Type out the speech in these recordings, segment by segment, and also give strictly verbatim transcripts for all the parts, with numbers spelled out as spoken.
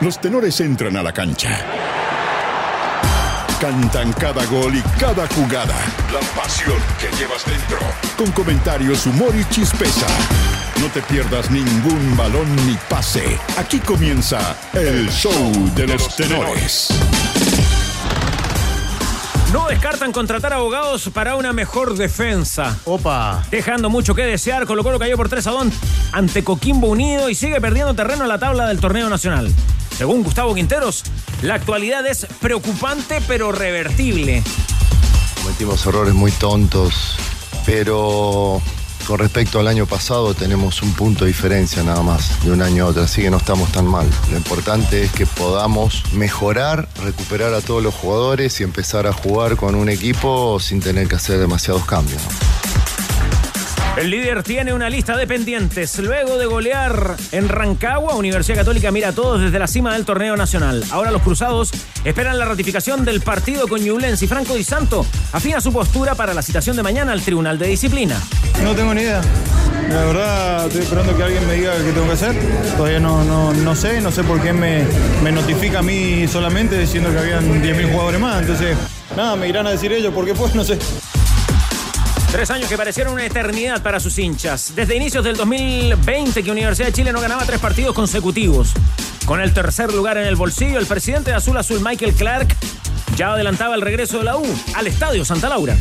los tenores entran a la cancha. Cantan cada gol y cada jugada. La pasión que llevas dentro. Con comentarios, humor y chispeza. No te pierdas ningún balón ni pase. Aquí comienza el show de los tenores. No descartan contratar abogados para una mejor defensa. Opa. Dejando mucho que desear, Colo Colo cayó por tres a dos ante Coquimbo Unido y sigue perdiendo terreno en la tabla del torneo nacional. Según Gustavo Quinteros, la actualidad es preocupante pero revertible. Cometimos errores muy tontos, pero con respecto al año pasado tenemos un punto de diferencia nada más, de un año a otro, así que no estamos tan mal. Lo importante es que podamos mejorar, recuperar a todos los jugadores y empezar a jugar con un equipo sin tener que hacer demasiados cambios, ¿no? El líder tiene una lista de pendientes. Luego de golear en Rancagua, Universidad Católica mira a todos desde la cima del torneo nacional. Ahora los cruzados esperan la ratificación del partido con Ñublense y Franco Di Santo afina su postura para la citación de mañana al Tribunal de Disciplina. No tengo ni idea. La verdad, estoy esperando que alguien me diga qué tengo que hacer. Todavía no, no, no sé, no sé por qué me, me notifica a mí solamente diciendo que habían diez mil jugadores más. Entonces, nada, me irán a decir ellos por qué fue, no sé. Tres años que parecieron una eternidad para sus hinchas. Desde inicios del dos mil veinte que Universidad de Chile no ganaba tres partidos consecutivos. Con el tercer lugar en el bolsillo, el presidente de Azul Azul, Michael Clark, ya adelantaba el regreso de la U al Estadio Santa Laura.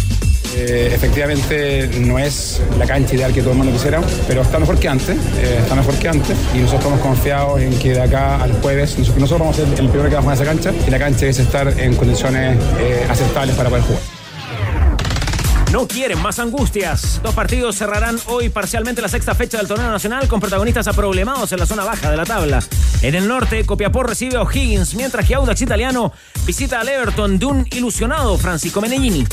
Eh, efectivamente no es la cancha ideal que todo el mundo quisiera, pero está mejor que antes, eh, está mejor que antes y nosotros estamos confiados en que de acá al jueves nosotros, nosotros vamos a ser el primero que vamos a esa cancha y la cancha es estar en condiciones eh, aceptables para poder jugar. No quieren más angustias. Dos partidos cerrarán hoy parcialmente la sexta fecha del torneo nacional con protagonistas aproblemados en la zona baja de la tabla. En el norte, Copiapó recibe a O'Higgins, mientras que Audax Italiano visita al Everton de un ilusionado Francisco Menellini.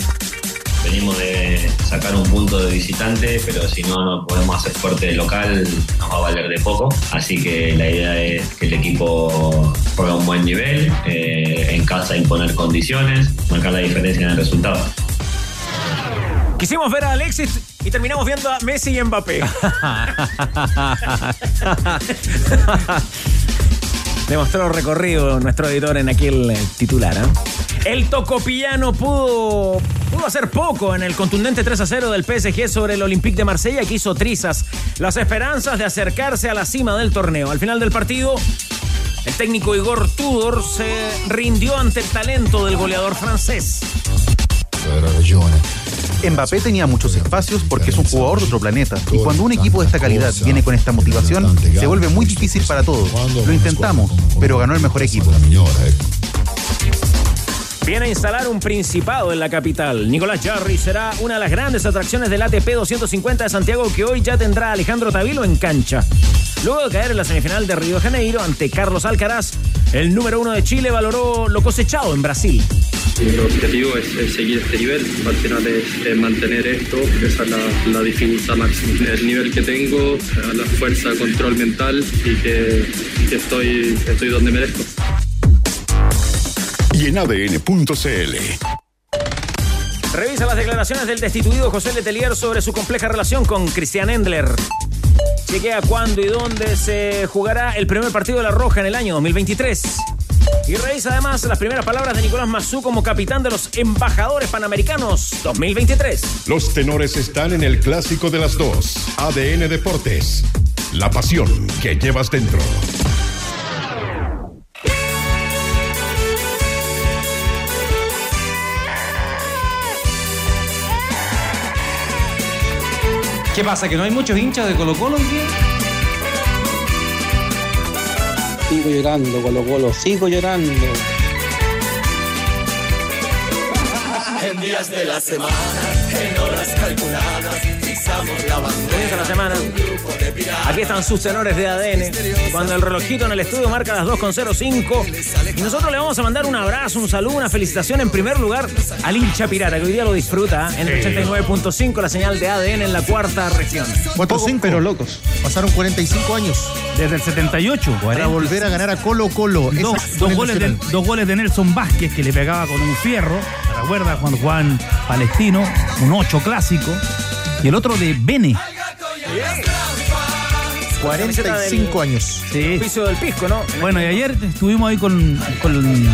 Venimos de sacar un punto de visitante, pero si no nos podemos hacer fuerte de local, nos va a valer de poco. Así que la idea es que el equipo juegue a un buen nivel, eh, en casa imponer condiciones, marcar la diferencia en el resultado. Quisimos ver a Alexis y terminamos viendo a Messi y Mbappé. Demostró recorrido nuestro editor en aquel titular, ¿eh? El tocopillano pudo, pudo hacer poco en el contundente tres a cero del P S G sobre el Olympique de Marsella, que hizo trizas las esperanzas de acercarse a la cima del torneo. Al final del partido, el técnico Igor Tudor se rindió ante el talento del goleador francés. Mbappé tenía muchos espacios porque es un jugador de otro planeta y cuando un equipo de esta calidad viene con esta motivación se vuelve muy difícil para todos. Lo intentamos, pero ganó el mejor equipo. Viene a instalar un principado en la capital. Nicolás Guerra será una de las grandes atracciones del A T P doscientos cincuenta de Santiago, que hoy ya tendrá a Alejandro Tavilo en cancha. Luego de caer en la semifinal de Río de Janeiro ante Carlos Alcaraz, el número uno de Chile valoró lo cosechado en Brasil. El objetivo es, es seguir este nivel, al final es, es mantener esto, esa es la, la dificultad máxima. El nivel que tengo, la fuerza, control mental y que, que estoy, estoy donde merezco. Y en A D N punto C L. Revisa las declaraciones del destituido José Letelier sobre su compleja relación con Christian Endler. Chequea cuándo y dónde se jugará el primer partido de La Roja en el año dos mil veintitrés. Y revisa además las primeras palabras de Nicolás Massú como capitán de los Embajadores Panamericanos dos mil veintitrés. Los tenores están en el clásico de las dos. A D N Deportes. La pasión que llevas dentro. ¿Qué pasa? ¿Que no hay muchos hinchas de Colo Colo hoy día? Sigo llorando, Colo Colo, sigo llorando. En días de la semana, en horas calculadas, fixamos la bandera. Comienza la semana. Aquí están sus tenores de A D N. Cuando el relojito en el estudio marca las dos cero cinco. Y nosotros le vamos a mandar un abrazo, un saludo, una felicitación en primer lugar al hincha pirata, que hoy día lo disfruta en el ochenta y nueve punto cinco, la señal de A D N en la cuarta región. cuatro cinco, pero locos. Pasaron cuarenta y cinco años. Desde el setenta y ocho. Para volver a ganar a Colo Colo. Dos, dos, goles de, dos goles de Nelson Vázquez, que le pegaba con un fierro. Recuerda Juan Juan Palestino, un ocho clásico. Y el otro de Bene. cuarenta y cinco años. Sí. Piso del Pisco, ¿no? Bueno, y ayer estuvimos ahí con, con,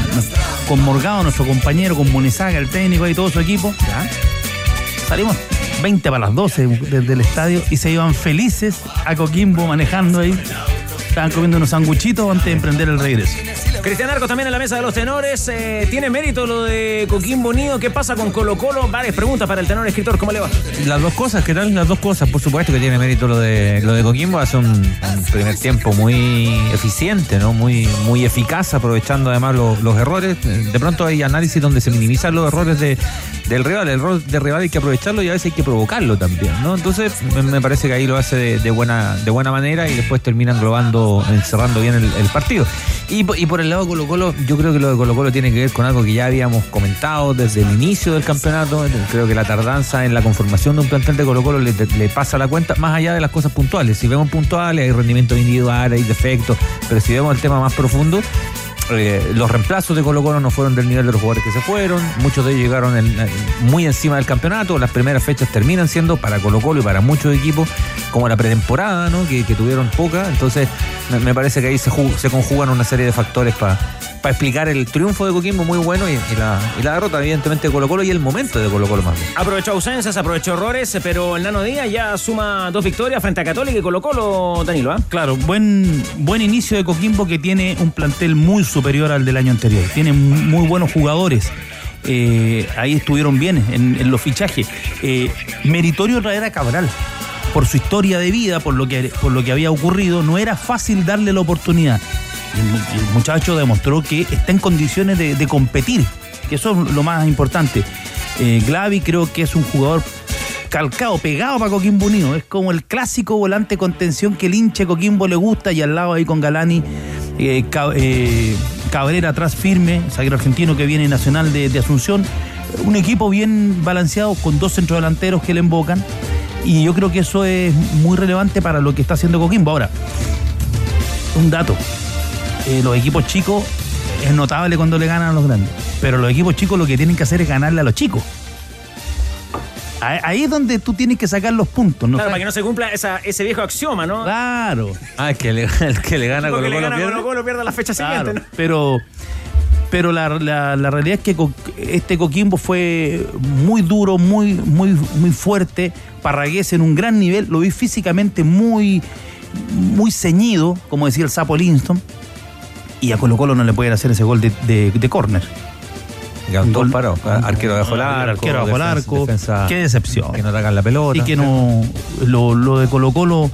con Morgado, nuestro compañero, con Monezaga, el técnico, ahí todo su equipo. ¿Ya? Salimos veinte para las doce desde el estadio y se iban felices a Coquimbo manejando ahí. Estaban comiendo unos sanguchitos antes de emprender el regreso. Cristian Arcos también en la mesa de los tenores. Eh, ¿Tiene mérito lo de Coquimbo Unido? ¿Qué pasa con Colo Colo? Varias preguntas para el tenor escritor. ¿Cómo le va? Las dos cosas, ¿qué tal? Las dos cosas. Por supuesto que tiene mérito lo de lo de Coquimbo. Hace un, un primer tiempo muy eficiente, ¿no? Muy, muy eficaz, aprovechando además los, los errores. De pronto hay análisis donde se minimizan los errores de, del rival. El error del rival hay que aprovecharlo y a veces hay que provocarlo también, ¿no? Entonces me, me parece que ahí lo hace de, de, buena, de buena manera y después termina englobando, encerrando bien el, el partido. Y, y por el lado de Colo Colo, yo creo que lo de Colo Colo tiene que ver con algo que ya habíamos comentado desde el inicio del campeonato. Creo que la tardanza en la conformación de un plantel de Colo Colo le, le pasa la cuenta, más allá de las cosas puntuales. Si vemos puntuales, hay rendimiento individual, hay defectos, pero si vemos el tema más profundo, Eh, los reemplazos de Colo Colo no fueron del nivel de los jugadores que se fueron, muchos de ellos llegaron en, en, muy encima del campeonato. Las primeras fechas terminan siendo para Colo Colo y para muchos equipos como la pretemporada, ¿no? que, que tuvieron poca. Entonces me, me parece que ahí se, se conjugan una serie de factores para pa explicar el triunfo de Coquimbo, muy bueno, y, y, la, y la derrota evidentemente de Colo Colo y el momento de Colo Colo más bien. Aprovechó ausencias, aprovechó errores, pero el Nano Díaz ya suma dos victorias frente a Católica y Colo Colo, Danilo, ¿eh? Claro, buen, buen inicio de Coquimbo, que tiene un plantel muy superior al del año anterior. Tienen muy buenos jugadores. Eh, ahí estuvieron bien en, en los fichajes. Eh, meritorio Herrera Cabral. Por su historia de vida, por lo que, por lo que había ocurrido, no era fácil darle la oportunidad. El, el muchacho demostró que está en condiciones de, de competir, que eso es lo más importante. Eh, Glavi creo que es un jugador calcado, pegado para Coquimbo Unido. Es como el clásico volante contención que el hinche Coquimbo le gusta, y al lado ahí con Galani, eh, Cab- eh, Cabrera atrás firme, zaguero argentino que viene nacional de, de Asunción. Un equipo bien balanceado con dos centrodelanteros que le embocan, y yo creo que eso es muy relevante para lo que está haciendo Coquimbo. Ahora, un dato, eh, los equipos chicos es notable cuando le ganan a los grandes, pero los equipos chicos lo que tienen que hacer es ganarle a los chicos. Ahí es donde tú tienes que sacar los puntos, ¿no? Claro, para que no se cumpla esa, ese viejo axioma, ¿no? Claro. Ah, el que le, el que le gana Colo Colo pierde la fecha claro, siguiente, ¿no? Pero, pero la, la, la realidad es que este Coquimbo fue muy duro, muy, muy, muy fuerte. Parragués en un gran nivel, lo vi físicamente muy, muy ceñido, como decía el sapo Linston. Y a Colo Colo no le pueden hacer ese gol de, de, de córner. Gol parado, arquero bajo el arco, arquero bajo el arco, defensa, qué decepción. Que no atacan la pelota. Y que no. Lo, lo de Colo Colo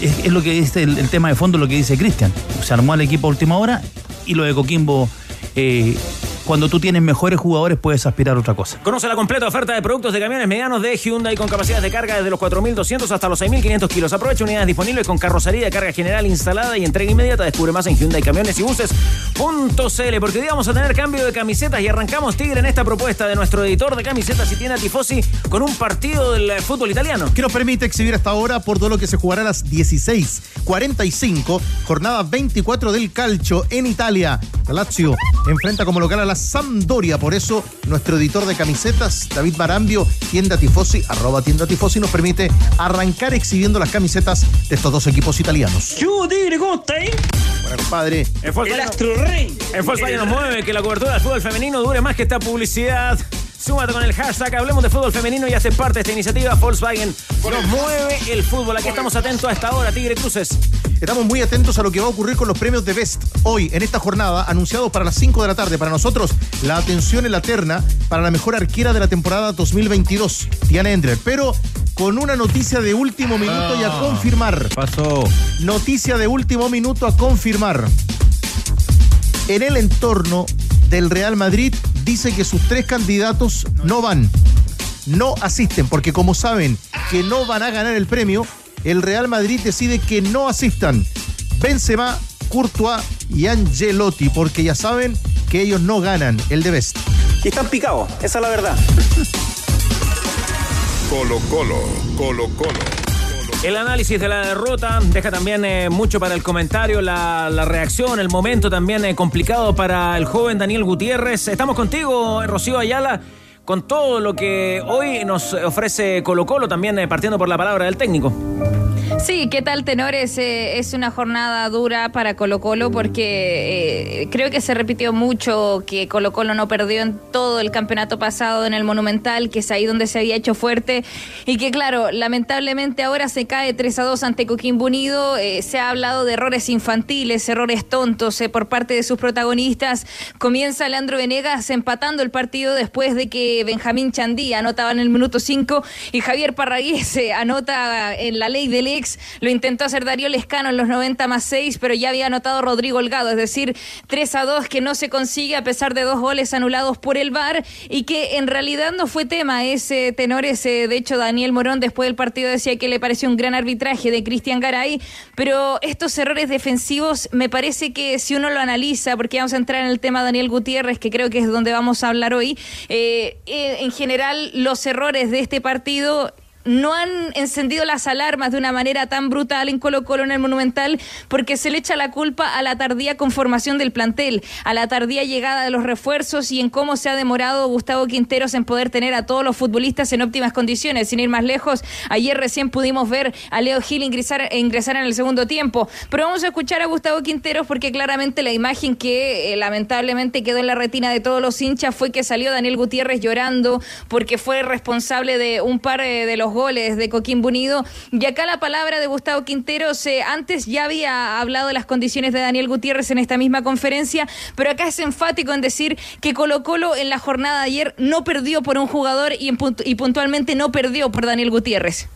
es, es lo que dice el, el tema de fondo, lo que dice Cristian. Se armó al equipo a última hora, y lo de Coquimbo. Eh, Cuando tú tienes mejores jugadores puedes aspirar a otra cosa. Conoce la completa oferta de productos de camiones medianos de Hyundai con capacidades de carga desde los cuatro mil doscientos hasta los seis mil quinientos kilos. Aprovecha unidades disponibles con carrocería de carga general instalada y entrega inmediata. Descubre más en Hyundai Camiones y Buses punto c l, porque hoy vamos a tener cambio de camisetas y arrancamos, Tigre, en esta propuesta de nuestro editor de camisetas y tienda Tifosi con un partido del fútbol italiano que nos permite exhibir hasta ahora por duelo que se jugará a las dieciséis cuarenta y cinco, jornada veinticuatro del calcio en Italia. Lazio enfrenta como local a la Sampdoria. Por eso nuestro editor de camisetas, David Barambio, tienda Tifosi, arroba tienda Tifosi, nos permite arrancar exhibiendo las camisetas de estos dos equipos italianos. ¡Yo, Tigre, cómo está ahí! Bueno, compadre. El, el Astro Rey. El Forza nos mueve que la cobertura del fútbol femenino dure más que esta publicidad. Súmate con el hashtag Hablemos de Fútbol Femenino y hace parte de esta iniciativa Volkswagen. Nos mueve el fútbol. Aquí estamos atentos a esta hora, Tigre Cruces. Estamos muy atentos a lo que va a ocurrir con los premios de Best hoy, en esta jornada, anunciados para las cinco de la tarde. Para nosotros, la atención en la terna para la mejor arquera de la temporada dos mil veintidós, Tiana Endler. Pero con una noticia de último minuto ah, y a confirmar. Pasó. Noticia de último minuto a confirmar. En el entorno del Real Madrid dice que sus tres candidatos no van, no asisten, porque como saben que no van a ganar el premio, el Real Madrid decide que no asistan Benzema, Courtois y Angelotti, porque ya saben que ellos no ganan el de Best. Y están picados, esa es la verdad. Colo Colo, Colo Colo. El análisis de la derrota deja también eh, mucho para el comentario, la, la reacción, el momento también eh, complicado para el joven Daniel Gutiérrez. Estamos contigo, Rocío Ayala, con todo lo que hoy nos ofrece Colo Colo, también eh, partiendo por la palabra del técnico. Sí, ¿qué tal, tenores? Eh, es una jornada dura para Colo-Colo porque eh, creo que se repitió mucho que Colo-Colo no perdió en todo el campeonato pasado en el Monumental, que es ahí donde se había hecho fuerte y que, claro, lamentablemente ahora se cae tres a dos ante Coquimbo Unido. Eh, se ha hablado de errores infantiles, errores tontos eh, por parte de sus protagonistas. Comienza Leandro Venegas empatando el partido después de que Benjamín Chandía anotaba en el minuto cinco y Javier Parragués eh, anota en la ley del ex. Lo intentó hacer Darío Lescano en los noventa más seis, pero ya había anotado Rodrigo Holgado, es decir, tres a dos que no se consigue a pesar de dos goles anulados por el V A R y que en realidad no fue tema ese, tenores. Eh, de hecho, Daniel Morón después del partido decía que le pareció un gran arbitraje de Cristian Garay, pero estos errores defensivos me parece que si uno lo analiza, porque vamos a entrar en el tema de Daniel Gutiérrez, que creo que es donde vamos a hablar hoy, eh, eh, en general los errores de este partido no han encendido las alarmas de una manera tan brutal en Colo-Colo en el Monumental, porque se le echa la culpa a la tardía conformación del plantel, a la tardía llegada de los refuerzos y en cómo se ha demorado Gustavo Quinteros en poder tener a todos los futbolistas en óptimas condiciones. Sin ir más lejos, ayer recién pudimos ver a Leo Gil ingresar, ingresar en el segundo tiempo, pero vamos a escuchar a Gustavo Quinteros porque claramente la imagen que eh, lamentablemente quedó en la retina de todos los hinchas fue que salió Daniel Gutiérrez llorando porque fue responsable de un par eh, de los goles de Coquimbo Unido. Y acá la palabra de Gustavo Quinteros. Eh, antes ya había hablado de las condiciones de Daniel Gutiérrez en esta misma conferencia, pero acá es enfático en decir que Colo-Colo en la jornada de ayer no perdió por un jugador y, en puntu- y puntualmente no perdió por Daniel Gutiérrez.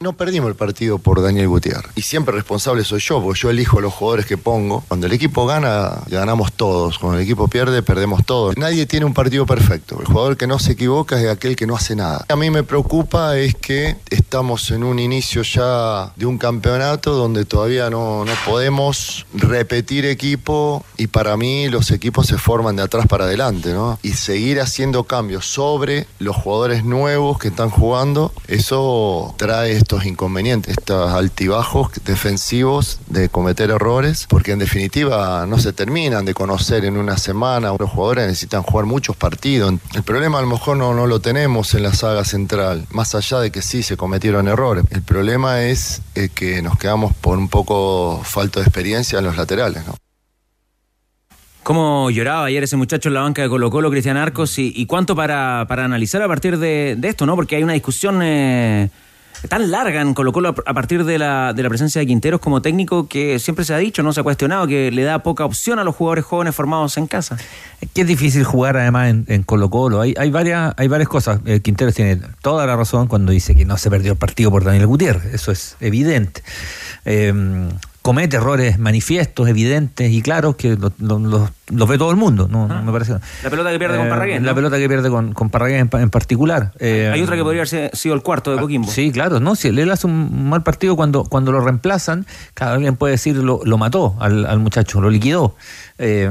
No perdimos el partido por Daniel Gutiérrez. Y siempre responsable soy yo, porque yo elijo los jugadores que pongo. Cuando el equipo gana, ganamos todos. Cuando el equipo pierde, perdemos todos. Nadie tiene un partido perfecto. El jugador que no se equivoca es aquel que no hace nada. A mí me preocupa es que estamos en un inicio ya de un campeonato donde todavía no, no podemos repetir equipo. Y para mí los equipos se forman de atrás para adelante, ¿no? Y seguir haciendo cambios sobre los jugadores nuevos que están jugando, eso trae estos inconvenientes, estos altibajos defensivos de cometer errores, porque en definitiva no se terminan de conocer en una semana. Los jugadores necesitan jugar muchos partidos. El problema a lo mejor no, no lo tenemos en la saga central, más allá de que sí se cometieron errores. El problema es eh, que nos quedamos por un poco falta de experiencia en los laterales, ¿no? ¿Cómo lloraba ayer ese muchacho en la banca de Colo-Colo, Cristian Arcos? Y, y cuánto para, para analizar a partir de, de esto, ¿no? Porque hay una discusión Eh... tan larga en Colo-Colo a partir de la de la presencia de Quinteros como técnico, que siempre se ha dicho, no se ha cuestionado, que le da poca opción a los jugadores jóvenes formados en casa. Es que es difícil jugar además en, en Colo-Colo. Hay, hay, varias, hay varias cosas. Quinteros tiene toda la razón cuando dice que no se perdió el partido por Daniel Gutiérrez. Eso es evidente. Eh, comete errores manifiestos, evidentes y claros que los lo, lo, lo ve todo el mundo. No, ah, no me parece. La pelota que pierde eh, con Parragués, ¿no? La pelota que pierde con, con Parragués en, en particular. Eh, Hay otra que podría haber sido el cuarto de Coquimbo. Ah, sí, claro. No, si él hace un mal partido cuando, cuando lo reemplazan, cada alguien puede decir lo, lo mató al, al muchacho, lo liquidó. Eh,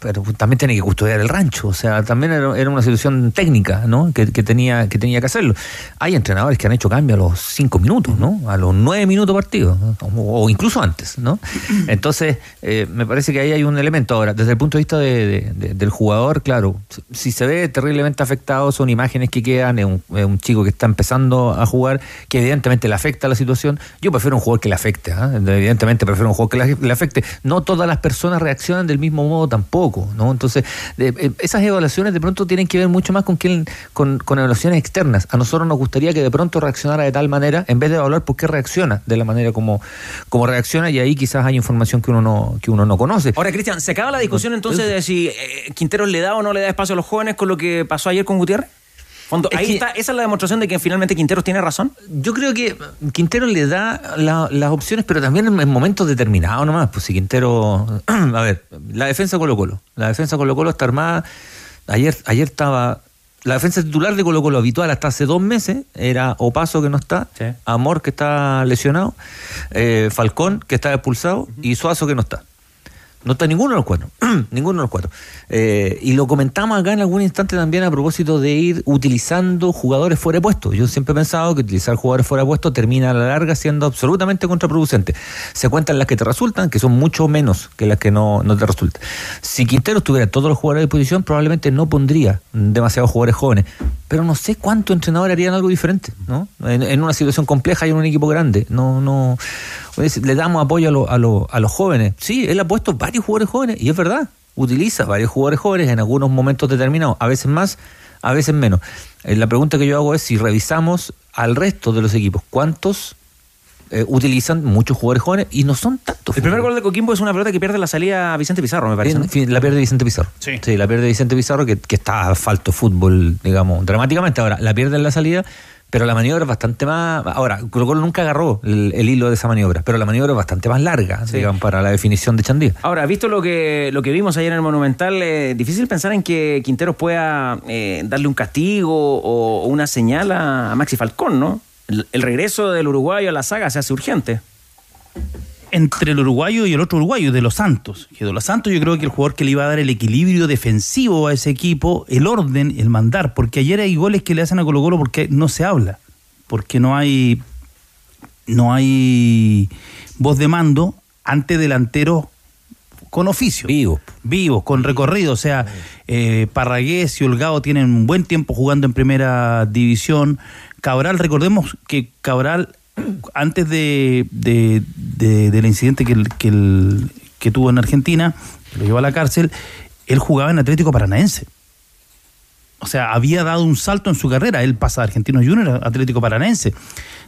pero también tiene que custodiar el rancho. O sea, también era, era una situación técnica, ¿no? Que, que, tenía, que tenía que hacerlo. Hay entrenadores que han hecho cambio a los cinco minutos, ¿no? A los nueve minutos partido, ¿no? O, o incluso antes, ¿no? Entonces, eh, me parece que ahí hay un elemento. Ahora, desde el punto de vista de, de, de, del jugador, claro, si se ve terriblemente afectado, son imágenes que quedan, es un, es un chico que está empezando a jugar, que evidentemente le afecta la situación. Yo prefiero un jugador que le afecte, ¿eh? Evidentemente prefiero un jugador que le, le afecte. No todas las personas reaccionan del mismo modo tampoco, ¿no? Entonces, de, esas evaluaciones de pronto tienen que ver mucho más con, quién, con, con evaluaciones externas. A nosotros nos gustaría que de pronto reaccionara de tal manera, en vez de evaluar por qué reacciona de la manera como, como reacciona, y ahí quizás hay información que uno no, que uno no conoce. Ahora, Cristian, ¿se acaba la discusión entonces de si eh, Quinteros le da o no le da espacio a los jóvenes con lo que pasó ayer con Gutiérrez? Fondo, ahí es que, está, esa es la demostración de que finalmente Quinteros tiene razón. Yo creo que Quinteros le da la, las opciones, pero también en momentos determinados nomás. Pues si Quinteros, a ver, la defensa Colo-Colo, la defensa Colo-Colo está armada. Ayer, ayer estaba la defensa titular de Colo-Colo habitual hasta hace dos meses, era Opaso, que no está, sí. Amor, que está lesionado, eh, Falcón, que está expulsado, uh-huh. Y Suazo, que no está. No está ninguno de los cuatro. Ninguno de los cuatro. Eh, y lo comentamos acá en algún instante también a propósito de ir utilizando jugadores fuera de puesto. Yo siempre he pensado que utilizar jugadores fuera de puesto termina a la larga siendo absolutamente contraproducente. Se cuentan las que te resultan, que son mucho menos que las que no, no te resultan. Si Quinteros tuviera todos los jugadores de disposición, probablemente no pondría demasiados jugadores jóvenes. Pero no sé cuántos entrenadores harían algo diferente, ¿no? En, en una situación compleja y en un equipo grande. No, no... Le damos apoyo a, lo, a, lo, a los jóvenes. Sí, él ha puesto varios jugadores jóvenes, y es verdad, utiliza varios jugadores jóvenes en algunos momentos determinados, a veces más, a veces menos. Eh, la pregunta que yo hago es si revisamos al resto de los equipos, ¿cuántos eh, utilizan muchos jugadores jóvenes? Y no son tantos. El primer gol de Coquimbo es una pelota que pierde la salida a Vicente Pizarro, me parece, ¿no? La pierde Vicente Pizarro. Sí, sí la pierde Vicente Pizarro, que, que está falto de fútbol, digamos, dramáticamente. Ahora, la pierde en la salida... Pero la maniobra es bastante más... Ahora, Colo Colo nunca agarró el, el hilo de esa maniobra, pero la maniobra es bastante más larga, sí, digamos, para la definición de Chandía. Ahora, visto lo que lo que vimos ayer en el Monumental, eh, difícil pensar en que Quinteros pueda eh, darle un castigo o una señal a, a Maxi Falcón, ¿no? El, el regreso del uruguayo a la saga se hace urgente. Entre el uruguayo y el otro uruguayo, de los Santos. Que de los Santos yo creo que el jugador que le iba a dar el equilibrio defensivo a ese equipo, el orden, el mandar, porque ayer hay goles que le hacen a Colo Colo porque no se habla, porque no hay no hay voz de mando ante delanteros con oficio. Vivos. Vivos, con recorrido. O sea, eh, Parragués y Holgado tienen un buen tiempo jugando en primera división. Cabral, recordemos que Cabral... Antes de, de, de del incidente que, el, que, el, que tuvo en Argentina, que lo llevó a la cárcel, él jugaba en Atlético Paranaense. O sea, había dado un salto en su carrera. Él pasa de Argentinos Juniors a Atlético Paranaense.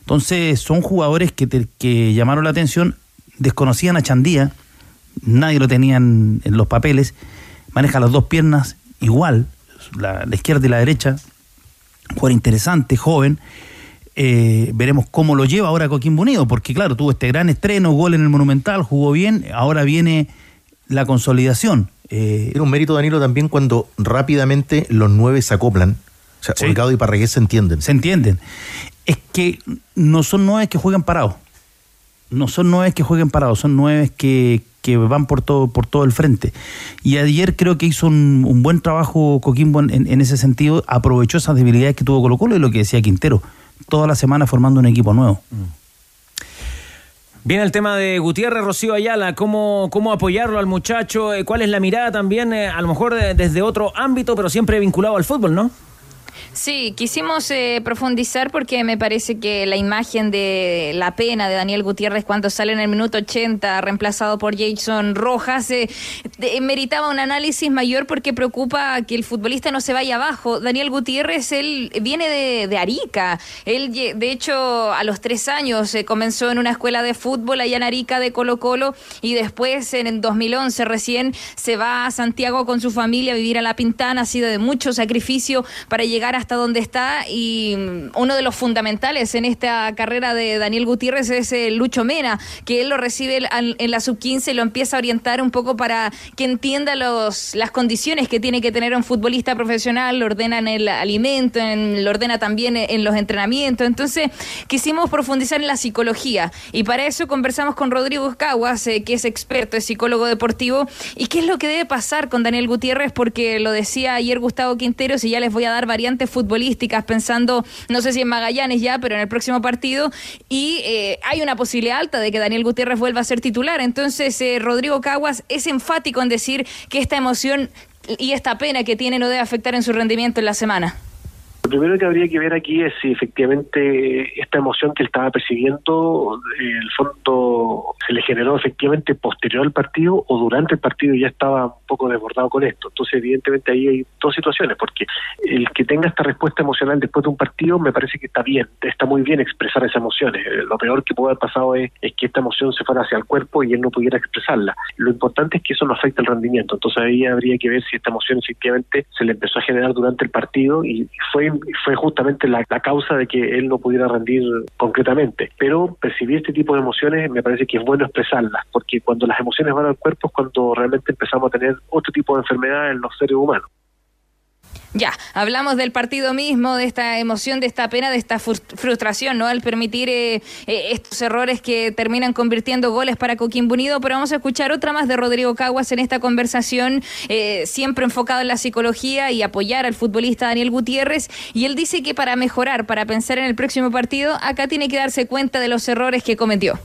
Entonces, son jugadores que, te, que llamaron la atención, desconocían a Chandía, nadie lo tenía en los papeles, maneja las dos piernas igual, la, la izquierda y la derecha, jugador interesante, joven. Eh, veremos cómo lo lleva ahora Coquimbo Unido, porque claro, tuvo este gran estreno, gol en el Monumental, jugó bien, ahora viene la consolidación. Eh... Era un mérito, Danilo, también cuando rápidamente los nueve se acoplan, o sea, sí. Holgado y Parragués se entienden. Se entienden. Es que no son nueve que juegan parados, no son nueve que juegan parados, son nueve que, que van por todo, por todo el frente. Y ayer creo que hizo un, un buen trabajo Coquimbo en, en ese sentido, aprovechó esas debilidades que tuvo Colo Colo y lo que decía Quintero. Toda la semana formando un equipo nuevo. Viene el tema de Gutiérrez, Rocío Ayala, cómo, cómo apoyarlo al muchacho, cuál es la mirada también, a lo mejor desde otro ámbito, pero siempre vinculado al fútbol, ¿no? Sí, quisimos eh, profundizar porque me parece que la imagen de la pena de Daniel Gutiérrez cuando sale en el minuto ochenta, reemplazado por Jason Rojas, eh, de, meritaba un análisis mayor porque preocupa que el futbolista no se vaya abajo. Daniel Gutiérrez, él viene de, de Arica. Él, de hecho, a los tres años eh, comenzó en una escuela de fútbol allá en Arica de Colo Colo y después en el dos mil once recién se va a Santiago con su familia a vivir a La Pintana. Ha sido de mucho sacrificio para llegar hasta donde está, y uno de los fundamentales en esta carrera de Daniel Gutiérrez es Lucho Mena, que él lo recibe en la sub quince y lo empieza a orientar un poco para que entienda los, las condiciones que tiene que tener un futbolista profesional, lo ordena en el alimento, en, lo ordena también en los entrenamientos. Entonces quisimos profundizar en la psicología y para eso conversamos con Rodrigo Escaguas, eh, que es experto, es psicólogo deportivo, y qué es lo que debe pasar con Daniel Gutiérrez, porque lo decía ayer Gustavo Quinteros y ya les voy a dar variantes futbolísticas, pensando, no sé si en Magallanes ya, pero en el próximo partido, y eh, hay una posibilidad alta de que Daniel Gutiérrez vuelva a ser titular. Entonces eh, Rodrigo Escaguas es enfático en decir que esta emoción y esta pena que tiene no debe afectar en su rendimiento en la semana. Lo primero que habría que ver aquí es si efectivamente esta emoción que él estaba percibiendo, en el fondo, se le generó efectivamente posterior al partido o durante el partido ya estaba un poco desbordado con esto. Entonces, evidentemente, ahí hay dos situaciones, porque el que tenga esta respuesta emocional después de un partido me parece que está bien, está muy bien expresar esas emociones. Lo peor que puede haber pasado es, es que esta emoción se fuera hacia el cuerpo y él no pudiera expresarla. Lo importante es que eso no afecta el rendimiento. Entonces, ahí habría que ver si esta emoción efectivamente se le empezó a generar durante el partido y fue fue justamente la, la causa de que él no pudiera rendir concretamente. Pero percibir este tipo de emociones me parece que es bueno expresarlas, porque cuando las emociones van al cuerpo es cuando realmente empezamos a tener otro tipo de enfermedad en los seres humanos. Ya, hablamos del partido mismo, de esta emoción, de esta pena, de esta frustración, ¿no? Al permitir eh, eh, estos errores que terminan convirtiendo goles para Coquimbo Unido, pero vamos a escuchar otra más de Rodrigo Caguas en esta conversación, eh, siempre enfocado en la psicología y apoyar al futbolista Daniel Gutiérrez, y él dice que para mejorar, para pensar en el próximo partido, acá tiene que darse cuenta de los errores que cometió.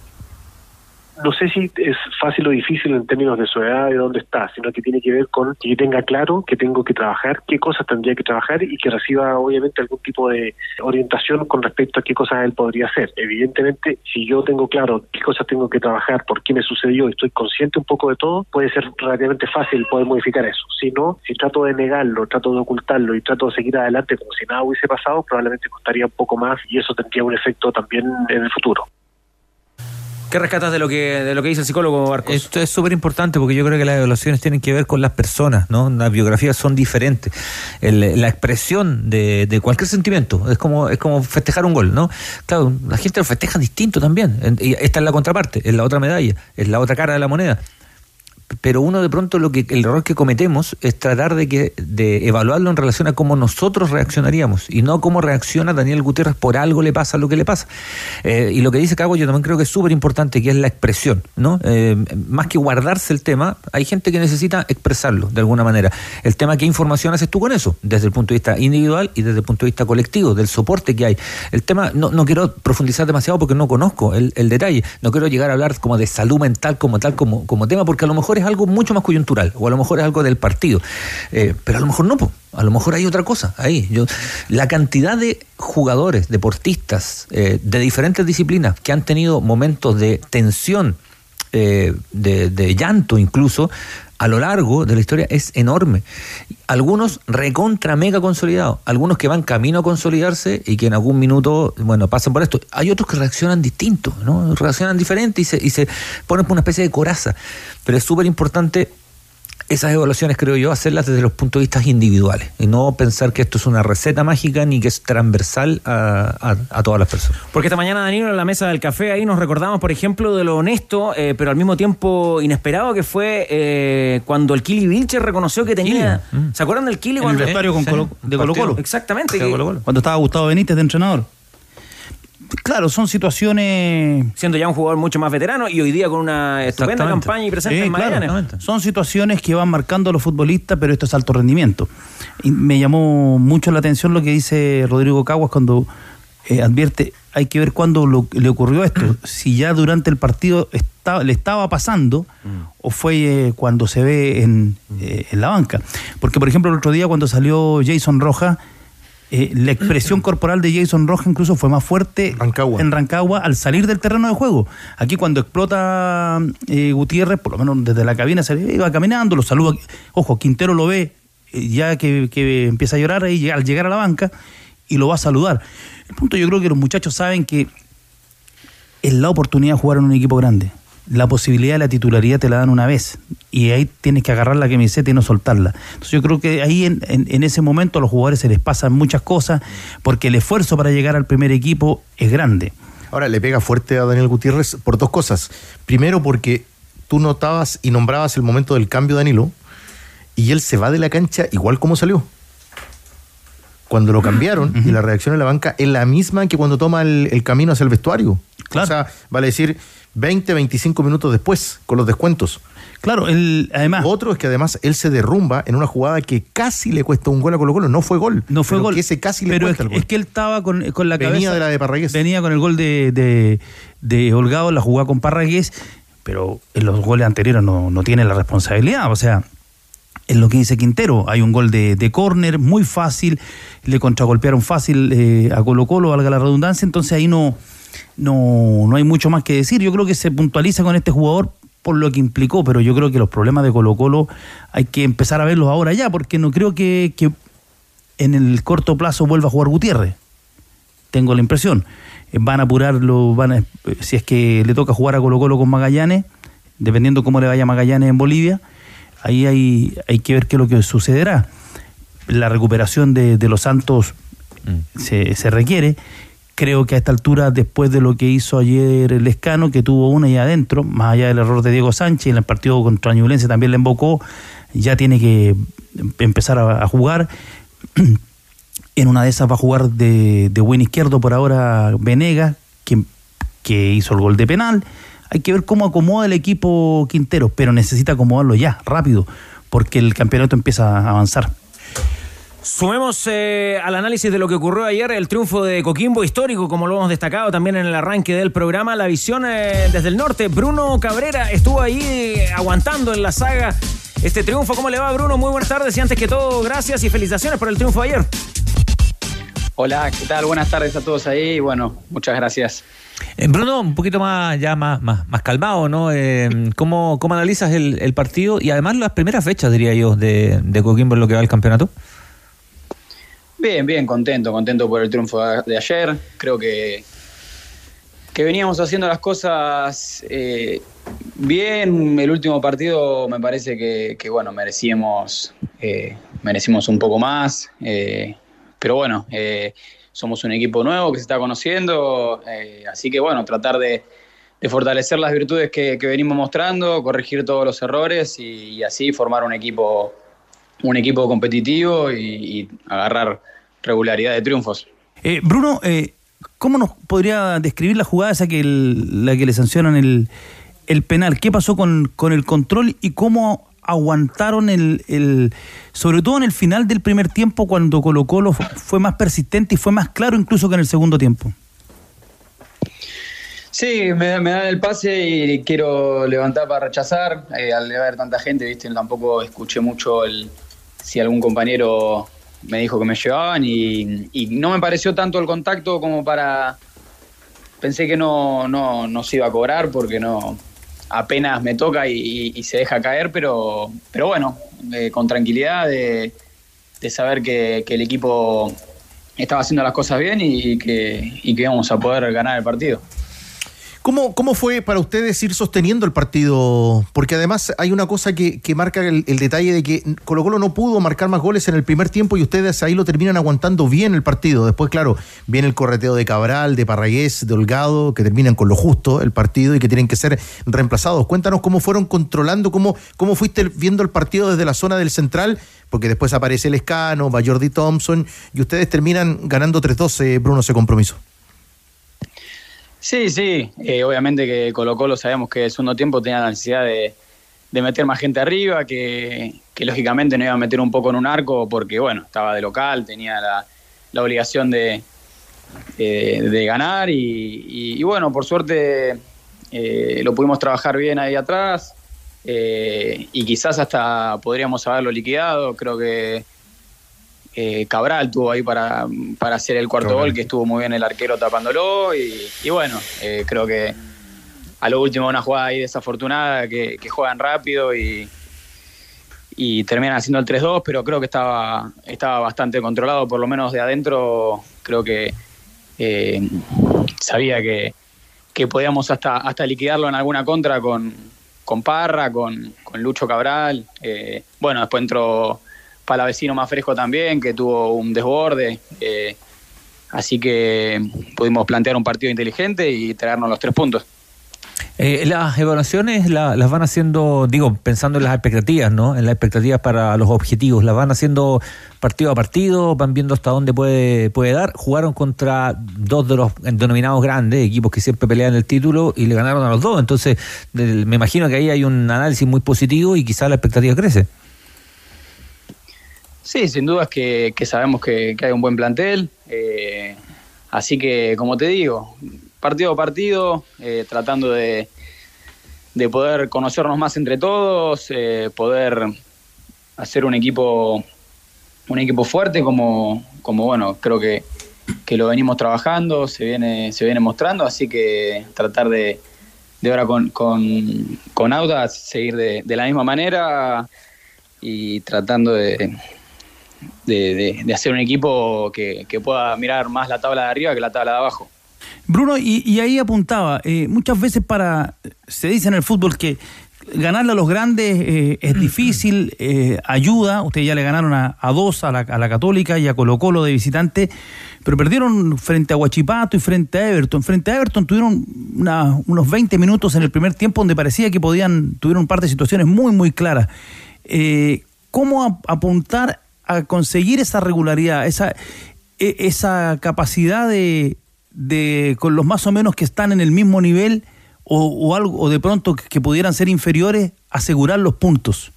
No sé si es fácil o difícil en términos de su edad, de dónde está, sino que tiene que ver con que yo tenga claro que tengo que trabajar, qué cosas tendría que trabajar y que reciba obviamente algún tipo de orientación con respecto a qué cosas él podría hacer. Evidentemente, si yo tengo claro qué cosas tengo que trabajar, por qué me sucedió, estoy consciente un poco de todo, puede ser relativamente fácil poder modificar eso. Si no, si trato de negarlo, trato de ocultarlo y trato de seguir adelante como si nada hubiese pasado, probablemente costaría un poco más y eso tendría un efecto también en el futuro. ¿Qué rescatas de lo que de lo que dice el psicólogo Arcos? Esto es súper importante porque yo creo que las evaluaciones tienen que ver con las personas, ¿no? Las biografías son diferentes. El, la expresión de, de cualquier sentimiento es como es como festejar un gol, ¿no? Claro, la gente lo festeja distinto también. Esta es la contraparte, es la otra medalla, es la otra cara de la moneda. Pero uno de pronto lo que el error que cometemos es tratar de que de evaluarlo en relación a cómo nosotros reaccionaríamos y no cómo reacciona Daniel Gutiérrez. Por algo le pasa lo que le pasa, eh, y lo que dice Cago yo también creo que es súper importante, que es la expresión, ¿no? Eh, más que guardarse el tema, hay gente que necesita expresarlo de alguna manera. El tema, ¿qué información haces tú con eso? Desde el punto de vista individual y desde el punto de vista colectivo, del soporte que hay. El tema, no, no quiero profundizar demasiado porque no conozco el, el detalle, no quiero llegar a hablar como de salud mental como tal, como, como tema, porque a lo mejor es algo mucho más coyuntural, o a lo mejor es algo del partido, eh, pero a lo mejor no, po. A lo mejor hay otra cosa ahí. Yo, la cantidad de jugadores, deportistas eh, de diferentes disciplinas que han tenido momentos de tensión, eh, de, de llanto incluso, a lo largo de la historia es enorme. Algunos recontra mega consolidados, algunos que van camino a consolidarse y que en algún minuto, bueno, pasan por esto. Hay otros que reaccionan distintos, ¿no? Reaccionan diferente y se, y se ponen por una especie de coraza. Pero es súper importante esas evaluaciones, creo yo, hacerlas desde los puntos de vista individuales y no pensar que esto es una receta mágica ni que es transversal a, a, a todas las personas. Porque esta mañana, Danilo, en la mesa del café ahí nos recordamos, por ejemplo, de lo honesto, eh, pero al mismo tiempo inesperado que fue eh, cuando el Kili Vilches reconoció que tenía... Kili. ¿Se acuerdan del Kili? En cuando, el vestuario eh, Colo, de Colo-Colo. Exactamente. Que, Colo-Colo. Cuando estaba Gustavo Benítez de entrenador. Claro, son situaciones... Siendo ya un jugador mucho más veterano y hoy día con una estupenda campaña y presencia eh, en Magallanes. Claro, son situaciones que van marcando a los futbolistas, pero esto es alto rendimiento. Y me llamó mucho la atención lo que dice Rodrigo Caguas cuando eh, advierte, hay que ver cuándo lo, le ocurrió esto, si ya durante el partido está, le estaba pasando mm. o fue eh, cuando se ve en, eh, en la banca. Porque, por ejemplo, el otro día cuando salió Jason Rojas, Eh, la expresión corporal de Jason Rojas incluso fue más fuerte Rancagua. en Rancagua al salir del terreno de juego. Aquí cuando explota eh, Gutiérrez, por lo menos desde la cabina se iba caminando, lo saluda. Ojo, Quintero lo ve eh, ya que, que empieza a llorar ahí al llegar a la banca y lo va a saludar. El punto, yo creo que los muchachos saben que es la oportunidad de jugar en un equipo grande. La posibilidad de la titularidad te la dan una vez y ahí tienes que agarrar la camiseta y no soltarla. Entonces yo creo que ahí en, en, en ese momento a los jugadores se les pasan muchas cosas porque el esfuerzo para llegar al primer equipo es grande. Ahora le pega fuerte a Daniel Gutiérrez por dos cosas. Primero, porque tú notabas y nombrabas el momento del cambio de Danilo y él se va de la cancha igual como salió. Cuando lo cambiaron uh-huh. y la reacción en la banca es la misma que cuando toma el, el camino hacia el vestuario. Claro. O sea, vale decir... veinte, veinticinco minutos después, con los descuentos. Claro, él, además... Lo otro es que además él se derrumba en una jugada que casi le cuesta un gol a Colo-Colo. No fue gol. No fue pero gol. Que ese casi pero le cuesta es, el gol. Es que él estaba con, con la venía cabeza... Venía de la de Parragués. Venía con el gol de, de, de Holgado, la jugada con Parragués, pero en los goles anteriores no, no tiene la responsabilidad. O sea, es lo que dice Quintero. Hay un gol de, de córner muy fácil, le contragolpearon fácil eh, a Colo-Colo, valga la redundancia, entonces ahí no... No, no hay mucho más que decir. Yo creo que se puntualiza con este jugador por lo que implicó, pero yo creo que los problemas de Colo-Colo hay que empezar a verlos ahora ya, porque no creo que, que en el corto plazo vuelva a jugar Gutiérrez. Tengo la impresión. Van a apurarlo, van a, si es que le toca jugar a Colo-Colo con Magallanes, dependiendo cómo le vaya Magallanes en Bolivia, ahí hay, hay que ver qué es lo que sucederá. La recuperación de, de los Santos mm. se, se requiere. Creo que a esta altura, después de lo que hizo ayer Lescano, que tuvo una ya adentro, más allá del error de Diego Sánchez, en el partido contra Ñublense también le embocó, ya tiene que empezar a, a jugar. En una de esas va a jugar de, de buen izquierdo por ahora Venegas, que, que hizo el gol de penal. Hay que ver cómo acomoda el equipo Quinteros, pero necesita acomodarlo ya, rápido, porque el campeonato empieza a avanzar. Sumemos eh, al análisis de lo que ocurrió ayer, el triunfo de Coquimbo, histórico, como lo hemos destacado también en el arranque del programa. La visión eh, desde el norte, Bruno Cabrera estuvo ahí aguantando en la saga este triunfo. ¿Cómo le va, Bruno? Muy buenas tardes y antes que todo, gracias y felicitaciones por el triunfo ayer. Hola, ¿qué tal? Buenas tardes a todos ahí y bueno, muchas gracias. Eh, Bruno, un poquito más ya más, más, más calmado, ¿no? Eh, ¿cómo, cómo analizas el, el partido y además las primeras fechas, diría yo, de, de Coquimbo en lo que va al campeonato? Bien, bien, contento, contento por el triunfo de ayer. Creo que, que veníamos haciendo las cosas eh, bien. El último partido me parece que, que bueno, merecíamos, eh, merecimos un poco más. Eh, Pero bueno, eh, somos un equipo nuevo que se está conociendo, eh, así que bueno, tratar de, de fortalecer las virtudes que, que venimos mostrando, corregir todos los errores y, y así formar un equipo, un equipo competitivo y, y agarrar regularidad de triunfos. Eh, Bruno, eh, ¿cómo nos podría describir la jugada esa que el, la que le sancionan el, el penal? ¿Qué pasó con, con el control y cómo aguantaron el, el sobre todo en el final del primer tiempo, cuando Colo Colo fue más persistente y fue más claro incluso que en el segundo tiempo? Sí, me, me dan el pase y quiero levantar para rechazar. Eh, al haber tanta gente, viste, tampoco escuché mucho el, si algún compañero me dijo que me llevaban y, y no me pareció tanto el contacto como para... Pensé que no, no, no se iba a cobrar porque no... apenas me toca y, y, y se deja caer, pero pero bueno, eh, con tranquilidad de, de saber que, que el equipo estaba haciendo las cosas bien y, y, que, y que íbamos a poder ganar el partido. ¿Cómo, cómo fue para ustedes ir sosteniendo el partido? Porque además hay una cosa que, que marca el, el detalle de que Colo Colo no pudo marcar más goles en el primer tiempo y ustedes ahí lo terminan aguantando bien el partido. Después, claro, viene el correteo de Cabral, de Parragués, de Holgado, que terminan con lo justo el partido y que tienen que ser reemplazados. Cuéntanos cómo fueron controlando, cómo, cómo fuiste viendo el partido desde la zona del central, porque después aparece Lescano, va Jordi Thompson y ustedes terminan ganando tres dos, Bruno, ese compromiso. Sí, sí, eh, obviamente que Colo Colo sabíamos que el segundo tiempo tenía la necesidad de, de meter más gente arriba, que, que lógicamente no iba a meter un poco en un arco porque, bueno, estaba de local, tenía la, la obligación de, eh, de ganar y, y, y, bueno, por suerte eh, lo pudimos trabajar bien ahí atrás eh, y quizás hasta podríamos haberlo liquidado. Creo que Eh, Cabral tuvo ahí para, para hacer el cuarto gol, que estuvo muy bien el arquero tapándolo y, y bueno, eh, creo que a lo último una jugada ahí desafortunada que, que juegan rápido y, y terminan haciendo el tres dos, pero creo que estaba, estaba bastante controlado, por lo menos de adentro. Creo que eh, sabía que, que podíamos hasta, hasta liquidarlo en alguna contra con, con Parra, con, con Lucho Cabral. Eh, bueno, después entró Palavecino más fresco también, que tuvo un desborde. Eh, así que pudimos plantear un partido inteligente y traernos los tres puntos. Eh, las evaluaciones la, las van haciendo, digo, pensando en las expectativas, ¿no? En las expectativas para los objetivos. Las van haciendo partido a partido, van viendo hasta dónde puede, puede dar. Jugaron contra dos de los denominados grandes, equipos que siempre pelean el título, y le ganaron a los dos. Entonces, el, me imagino que ahí hay un análisis muy positivo y quizás la expectativa crece. Sí, sin duda es que, que sabemos que, que hay un buen plantel, eh, así que, como te digo, partido a partido, eh, tratando de, de poder conocernos más entre todos, eh, poder hacer un equipo un equipo fuerte, como, como bueno, creo que, que lo venimos trabajando, se viene se viene mostrando, así que tratar de, de ahora con, con, con Audax seguir de, de la misma manera y tratando de... De, de, de hacer un equipo que, que pueda mirar más la tabla de arriba que la tabla de abajo. Bruno, y, y ahí apuntaba, eh, muchas veces para se dice en el fútbol que ganarle a los grandes eh, es difícil, eh, ayuda. Ustedes ya le ganaron a, a dos, a la, a la Católica y a Colo Colo de visitante, pero perdieron frente a Huachipato y frente a Everton. Frente a Everton tuvieron una, unos veinte minutos en el primer tiempo donde parecía que podían, tuvieron un par de situaciones muy muy claras. Eh, ¿Cómo ap- apuntar a conseguir esa regularidad, esa, esa capacidad de, de con los más o menos que están en el mismo nivel o, o algo, o de pronto que pudieran ser inferiores, asegurar los puntos?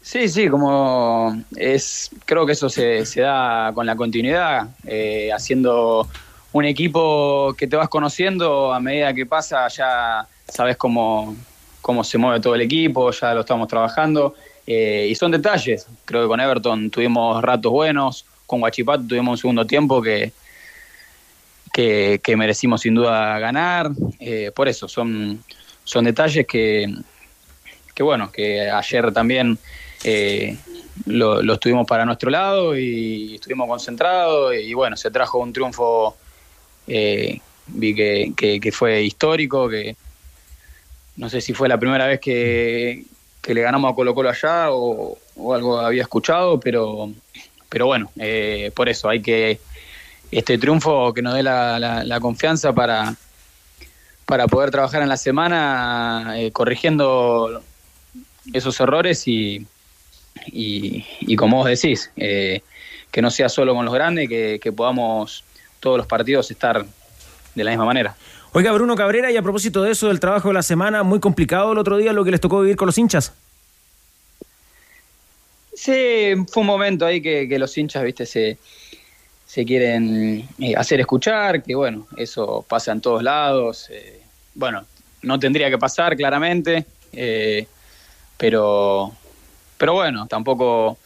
Sí, sí, como es, creo que eso se, se da con la continuidad, eh, haciendo un equipo que te vas conociendo a medida que pasa, ya sabes cómo, cómo se mueve todo el equipo, ya lo estamos trabajando. Eh, y son detalles. Creo que con Everton tuvimos ratos buenos, con Huachipato tuvimos un segundo tiempo que, que, que merecimos sin duda ganar. Eh, por eso, son, son detalles que, que, bueno, que ayer también eh, los lo tuvimos para nuestro lado y estuvimos concentrados. Y, y bueno, se trajo un triunfo, eh, vi que, que, que fue histórico, que no sé si fue la primera vez que... que le ganamos a Colo Colo allá o, o algo había escuchado, pero pero bueno, eh, por eso hay que este triunfo que nos dé la, la, la confianza para, para poder trabajar en la semana eh, corrigiendo esos errores y, y, y como vos decís, eh, que no sea solo con los grandes, que, que podamos todos los partidos estar de la misma manera. Oiga, Bruno Cabrera, y a propósito de eso, del trabajo de la semana, muy complicado el otro día lo que les tocó vivir con los hinchas. Sí, fue un momento ahí que, que los hinchas, viste, se, se quieren hacer escuchar, que bueno, eso pasa en todos lados. Eh, bueno, no tendría que pasar, claramente, eh, pero, pero bueno, tampoco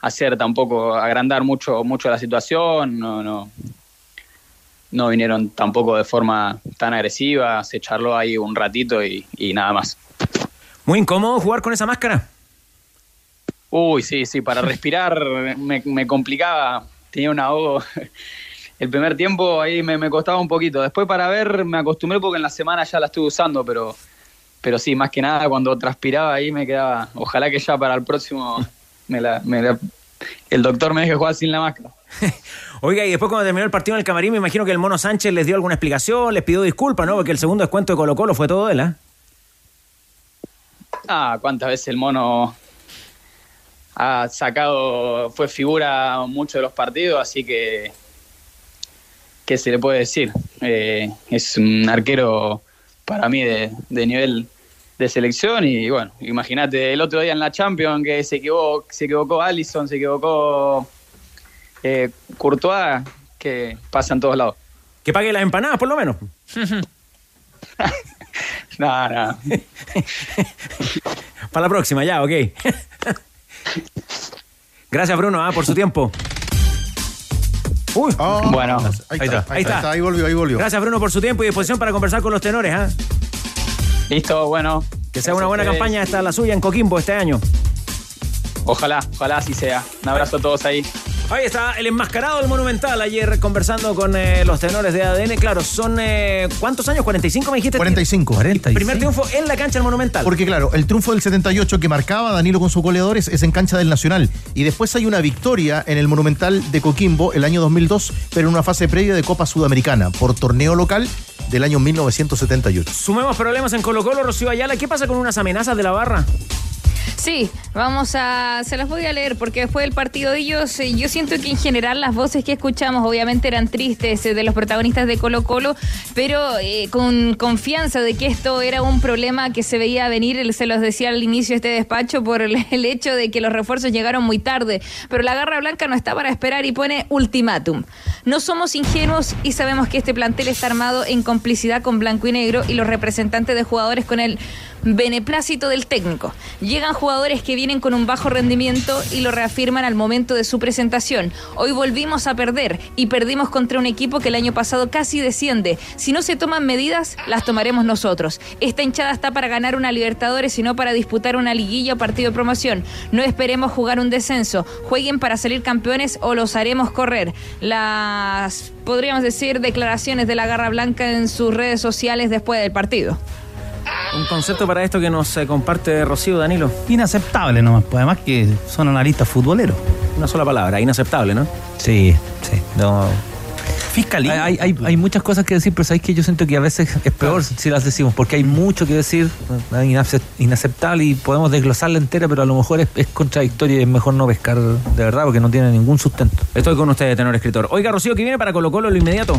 hacer, tampoco agrandar mucho, mucho la situación, no, no. No vinieron tampoco de forma tan agresiva, se charló ahí un ratito y, y nada más. ¿Muy incómodo jugar con esa máscara? Uy, sí, sí, para respirar me, me complicaba, tenía un ahogo. El primer tiempo ahí me, me costaba un poquito, después para ver me acostumbré porque en la semana ya la estuve usando, pero, pero sí, más que nada cuando transpiraba ahí me quedaba, ojalá que ya para el próximo me la, me la, el doctor me deje jugar sin la máscara. Oiga, y después cuando terminó el partido en el camarín, me imagino que el Mono Sánchez les dio alguna explicación, les pidió disculpas, ¿no? Porque el segundo descuento de Colo Colo fue todo él, ¿eh? Ah, cuántas veces el Mono ha sacado, fue figura mucho de los partidos, así que, ¿qué se le puede decir? Eh, es un arquero para mí de, de nivel de selección y bueno, imagínate el otro día en la Champions que se equivocó, se equivocó Alisson, se equivocó... Eh, Courtois, que pasa en todos lados. Que pague las empanadas, por lo menos. No, no. Para la próxima, ya, ok. Gracias, Bruno, ¿eh? por su tiempo. Uy, oh, bueno. Ahí está, ahí está. Ahí está, ahí volvió, ahí volvió. Gracias, Bruno, por su tiempo y disposición para conversar con los tenores. ¿eh? Listo, bueno. Que sea una buena campaña esta la suya en Coquimbo este año. Ojalá, ojalá así sea. Un abrazo a todos ahí. Ahí está el enmascarado del Monumental. Ayer conversando con eh, los tenores de A D N. Claro, son... Eh, ¿Cuántos años? ¿cuarenta y cinco me dijiste? cuarenta y cinco. cuarenta y cinco. Primer triunfo en la cancha del Monumental. Porque claro, el triunfo del setenta y ocho que marcaba Danilo con sus goleadores es en cancha del Nacional. Y después hay una victoria en el Monumental de Coquimbo el año dos mil dos, pero en una fase previa de Copa Sudamericana por torneo local del año mil novecientos setenta y ocho. Sumemos problemas en Colo Colo, Rocío Ayala. ¿Qué pasa con unas amenazas de la barra? Sí, vamos a... se las voy a leer porque después del partido de ellos, yo siento que en general las voces que escuchamos obviamente eran tristes de los protagonistas de Colo Colo, pero eh, con confianza de que esto era un problema que se veía venir, se los decía al inicio de este despacho por el, el hecho de que los refuerzos llegaron muy tarde, pero la garra blanca no está para esperar y pone ultimátum. No somos ingenuos y sabemos que este plantel está armado en complicidad con Blanco y Negro y los representantes de jugadores con el beneplácito del técnico. Llegan jugadores que vienen con un bajo rendimiento y lo reafirman al momento de su presentación. Hoy volvimos a perder y perdimos contra un equipo que el año pasado casi desciende. Si no se toman medidas, las tomaremos nosotros. Esta hinchada está para ganar una Libertadores y no para disputar una liguilla o partido de promoción. No esperemos jugar un descenso. Jueguen para salir campeones o los haremos correr. Las, podríamos decir, declaraciones de la garra blanca en sus redes sociales después del partido. Un concepto para esto que nos comparte Rocío, Danilo. Inaceptable nomás, pues además que son analistas futboleros. Una sola palabra, inaceptable, ¿no? Sí, sí. No, Fiscalía. Hay, hay, hay muchas cosas que decir, pero sabéis que yo siento que a veces es peor claro. si las decimos, porque hay mucho que decir, inaceptable, y podemos desglosarla entera, pero a lo mejor es, es contradictorio y es mejor no pescar de verdad, porque no tiene ningún sustento. Estoy con ustedes, tenor escritor. Oiga, Rocío, ¿qué viene para Colo Colo lo inmediato?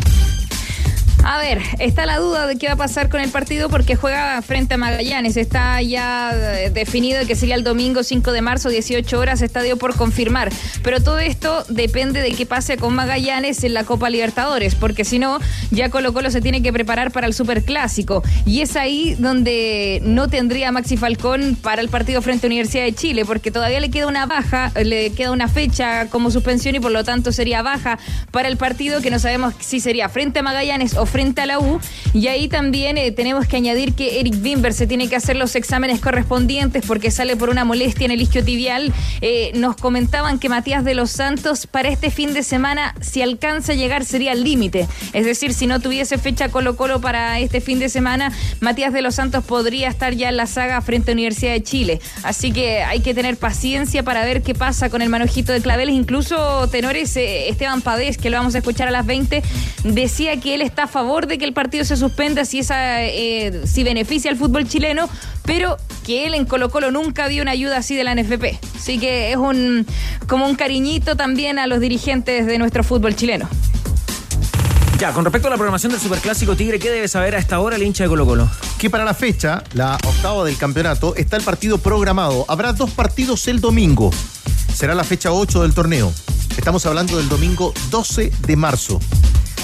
A ver, está la duda de qué va a pasar con el partido porque juega frente a Magallanes. Está ya definido que sería el domingo cinco de marzo, dieciocho horas, estadio por confirmar. Pero todo esto depende de qué pase con Magallanes en la Copa Libertadores, porque si no, ya Colo Colo se tiene que preparar para el Superclásico. Y es ahí donde no tendría a Maxi Falcón para el partido frente a Universidad de Chile, porque todavía le queda una baja, le queda una fecha como suspensión y por lo tanto sería baja para el partido, que no sabemos si sería frente a Magallanes o frente a la U, y ahí también eh, tenemos que añadir que Eric Bimber se tiene que hacer los exámenes correspondientes porque sale por una molestia en el isquiotibial. Eh, nos comentaban que Matías de los Santos para este fin de semana, si alcanza a llegar, sería el límite, es decir, si no tuviese fecha Colo Colo para este fin de semana, Matías de los Santos podría estar ya en la saga frente a Universidad de Chile, así que hay que tener paciencia para ver qué pasa con el manojito de Claveles. Incluso tenores, eh, Esteban Pavés, que lo vamos a escuchar a las veinte, decía que él está a favor de que el partido se suspenda si esa eh, si beneficia al fútbol chileno, pero que él en Colo Colo nunca vio una ayuda así de la N F P, así que es un como un cariñito también a los dirigentes de nuestro fútbol chileno. Ya, con respecto a la programación del Superclásico, Tigre, ¿qué debe saber a esta hora el hincha de Colo Colo? Que para la fecha, la octava del campeonato, está el partido programado. Habrá dos partidos el domingo, será la fecha ocho del torneo. Estamos hablando del domingo doce de marzo.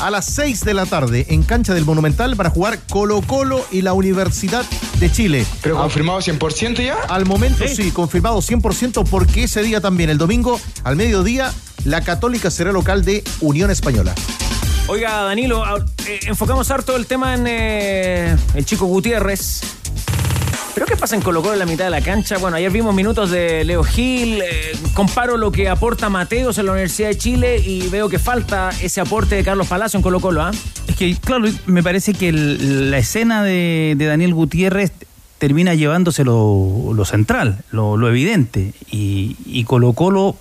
A las seis de la tarde en cancha del Monumental para jugar Colo Colo y la Universidad de Chile. ¿Pero confirmado cien por ciento ya? Al momento sí, sí confirmado cien por ciento, porque ese día también, el domingo, al mediodía, la Católica será local de Unión Española. Oiga, Danilo, eh, enfocamos harto el tema en eh, el Chico Gutiérrez. ¿Pero qué pasa en Colo Colo en la mitad de la cancha? Bueno, ayer vimos minutos de Leo Gil, eh, comparo lo que aporta Mateos en la Universidad de Chile y veo que falta ese aporte de Carlos Palacio en Colo Colo, ¿ah? ¿eh? Es que, claro, me parece que el, la escena de, de Daniel Gutiérrez termina llevándose lo, lo central, lo, lo evidente, y, y Colo Colo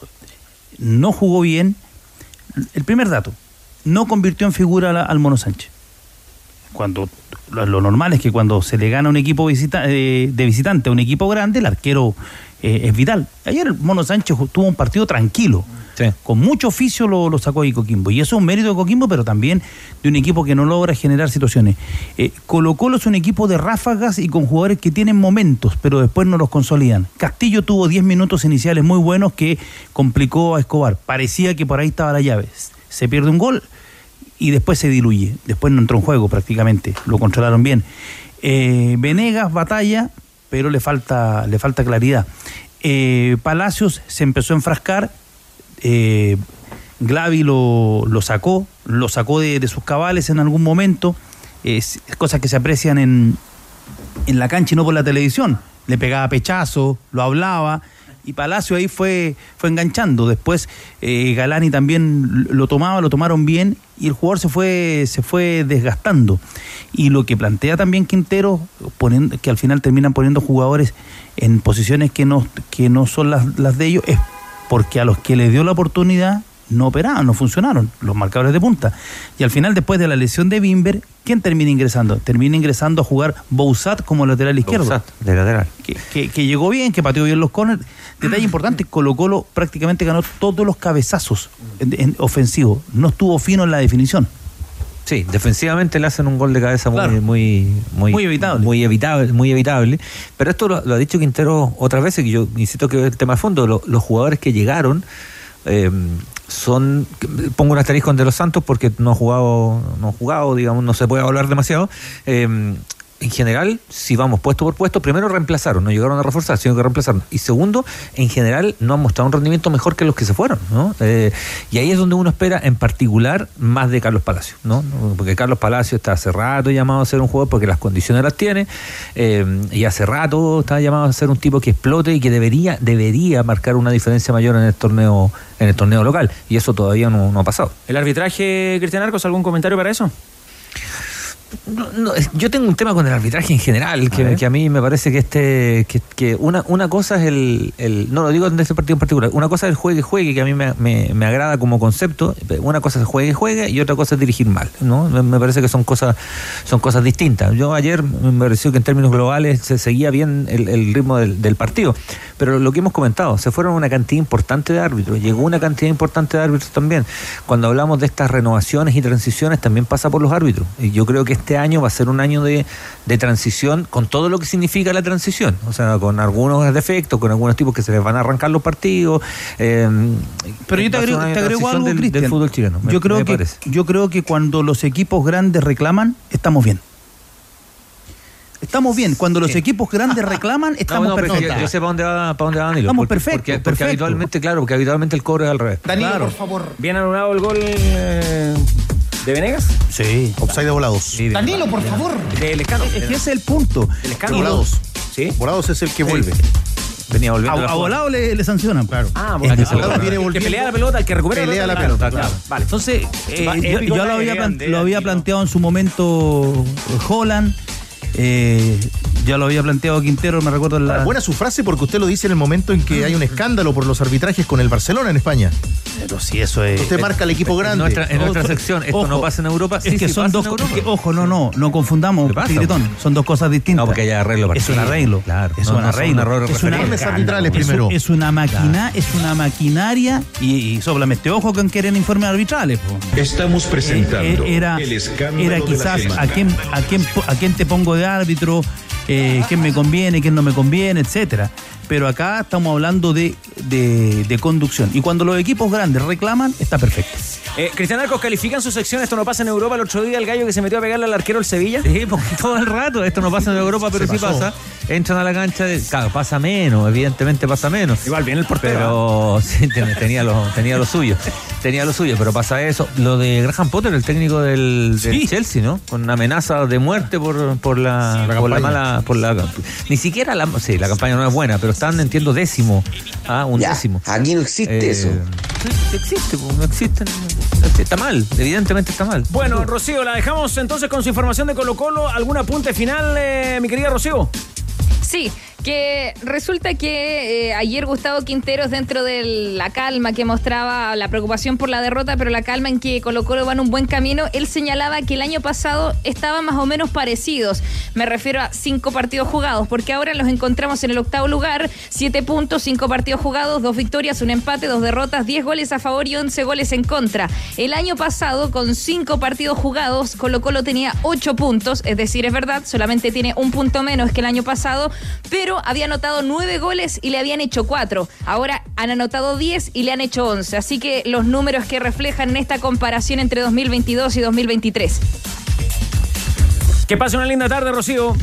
no jugó bien. El primer dato, no convirtió en figura la, al Mono Sánchez. Cuando... Lo normal es que cuando se le gana un equipo visita, eh, de visitante a un equipo grande, el arquero eh, es vital. Ayer el Mono Sánchez tuvo un partido tranquilo, sí. Con mucho oficio lo, lo sacó ahí Coquimbo, y eso es un mérito de Coquimbo, pero también de un equipo que no logra generar situaciones. eh, Colo Colo es un equipo de ráfagas y con jugadores que tienen momentos, pero después no los consolidan. Castillo tuvo diez minutos iniciales muy buenos que complicó a Escobar, parecía que por ahí estaba la llave, se pierde un gol y después se diluye, después no entró en juego prácticamente, lo controlaron bien. eh, Venegas batalla, pero le falta, le falta claridad. eh, Palacios se empezó a enfrascar, eh, Glavi lo, lo sacó, lo sacó de, de sus cabales en algún momento. eh, es, es cosas que se aprecian en, en la cancha y no por la televisión. Le pegaba pechazo, lo hablaba, y Palacio ahí fue, fue enganchando. Después eh, Galani también lo tomaba, lo tomaron bien, y el jugador se fue, se fue desgastando. Y lo que plantea también Quintero, poniendo, que al final terminan poniendo jugadores en posiciones que no, que no son las, las de ellos, es porque a los que les dio la oportunidad no operaban, no funcionaron, los marcadores de punta. Y al final, después de la lesión de Bimber, ¿quién termina ingresando? Termina ingresando a jugar Bouzat como lateral izquierdo. Bouzat, de lateral. Que, que, que llegó bien, que pateó bien los corners. Detalle importante, Colo Colo prácticamente ganó todos los cabezazos en, en ofensivos. No estuvo fino en la definición. Sí, defensivamente le hacen un gol de cabeza muy, claro. muy, muy, muy, evitable. muy evitable, muy evitable. Pero esto lo, lo ha dicho Quintero otras veces, que yo insisto que el tema de fondo, lo, los jugadores que llegaron... Eh, son, pongo un asterisco en De los Santos porque no ha jugado, no ha jugado, digamos, no se puede hablar demasiado. Eh, en general, si vamos puesto por puesto, primero reemplazaron, no llegaron a reforzar, sino que reemplazaron. Y segundo, en general no han mostrado un rendimiento mejor que los que se fueron, ¿no? Eh, y ahí es donde uno espera, en particular, más de Carlos Palacio, ¿no? Porque Carlos Palacio está hace rato llamado a ser un jugador porque las condiciones las tiene, eh, y hace rato está llamado a ser un tipo que explote y que debería, debería marcar una diferencia mayor en el torneo, en el torneo local. Y eso todavía no, no ha pasado. ¿El arbitraje, Cristian Arcos, algún comentario para eso? No, no, yo tengo un tema con el arbitraje en general, que a, que a mí me parece que este que, que una una cosa es el, el no lo digo en este partido en particular, una cosa es el juegue juegue que a mí me, me, me agrada como concepto, una cosa es el juegue juegue y otra cosa es dirigir mal, ¿no? Me, me parece que son cosas son cosas distintas. Yo ayer me pareció que en términos globales se seguía bien el, el ritmo del, del partido, pero lo que hemos comentado, se fueron una cantidad importante de árbitros, llegó una cantidad importante de árbitros también. Cuando hablamos de estas renovaciones y transiciones también pasa por los árbitros, y yo creo que este año va a ser un año de, de transición, con todo lo que significa la transición, o sea, con algunos defectos, con algunos tipos que se les van a arrancar los partidos. Eh, Pero yo te agrego, te agrego algo, del, Cristian, del fútbol chileno, me, yo creo me que, parece. Yo creo que cuando los equipos grandes reclaman, estamos bien. Estamos bien, cuando los sí. equipos grandes reclaman, estamos no, no, perfectos. Yo, yo sé para dónde va, para dónde va Danilo. Estamos perfectos. Porque, perfecto, porque, porque perfecto. habitualmente, claro, porque habitualmente el cobro es al revés. Danilo, claro. Por favor. Bien anulado el gol... Eh... ¿De Venegas? Sí. Offside de Volados. Sí, de Danilo, de, por de, favor. De Lescano. Es que ese es el punto. De Lescano. Volados. Sí. Volados es el que sí. vuelve. Venía volviendo. A, a Volado le, le sancionan, claro. Ah, porque Volado viene volviendo. El que pelea la pelota, el que recupera pelea la pelota. La pelota, claro. Vale. Entonces, eh, yo, yo lo había, plan, lo había planteado en su momento Holland. Eh, ya lo había planteado Quintero, me recuerdo la... Buena su frase, porque usted lo dice en el momento en que hay un escándalo por los arbitrajes con el Barcelona en España. Pero si eso es... Usted marca el equipo grande. En nuestra, en nuestra sección, esto ojo, no pasa en Europa. Es sí, que sí, son dos... Que, ojo, no, no, no confundamos, Tigretón. Son dos cosas distintas. No, porque hay arreglo. Es un arreglo. Claro. Es no, un no, arreglo. No, es un arreglo. Es una, arbitrales primero. Es una máquina, claro. Es una maquinaria y, y soblame este ojo con que eran informes arbitrales. Po. Estamos presentando eh, era, el escándalo era quizás de la a quién, a quién, a quién te pongo de árbitro, eh, quién me conviene, quién no me conviene, etcétera. Pero acá estamos hablando de, de, de conducción. Y cuando los equipos grandes reclaman, está perfecto. Eh, Cristian Arcos, ¿califican su sección? Esto no pasa en Europa. El otro día el gallo que se metió a pegarle al arquero del Sevilla. Sí, porque todo el rato. Esto no pasa en Europa, pero sí pasa. Entran a la cancha. De, claro, pasa menos. Evidentemente pasa menos. Igual viene el portero. Pero sí, tenía lo, tenía lo suyo. Tenía lo suyo, pero pasa eso. Lo de Graham Potter, el técnico del, del sí. Chelsea, ¿no? Con una amenaza de muerte por, por, la, sí, la, por la mala... por la Ni siquiera la... Sí, la campaña no es buena, pero están, entiendo, décimo. Ah, un ya, décimo. Aquí no existe eh, eso. Existe, no existe. Está mal, evidentemente está mal. Bueno, Rocío, la dejamos entonces con su información de Colo-Colo. ¿Algún apunte final, eh, mi querida Rocío? Sí, que resulta que eh, ayer Gustavo Quinteros, dentro de la calma que mostraba, la preocupación por la derrota, pero la calma en que Colo-Colo va en un buen camino, él señalaba que el año pasado estaban más o menos parecidos. Me refiero a cinco partidos jugados, porque ahora los encontramos en el octavo lugar, siete puntos, cinco partidos jugados, dos victorias, un empate, dos derrotas, diez goles a favor y once goles en contra. El año pasado, con cinco partidos jugados, Colo-Colo tenía ocho puntos, es decir, es verdad, solamente tiene un punto menos que el año pasado, pero había anotado nueve goles y le habían hecho cuatro. Ahora han anotado diez y le han hecho once. Así que los números que reflejan en esta comparación entre dos mil veintidós y dos mil veintitrés. Que pase una linda tarde, Rocío.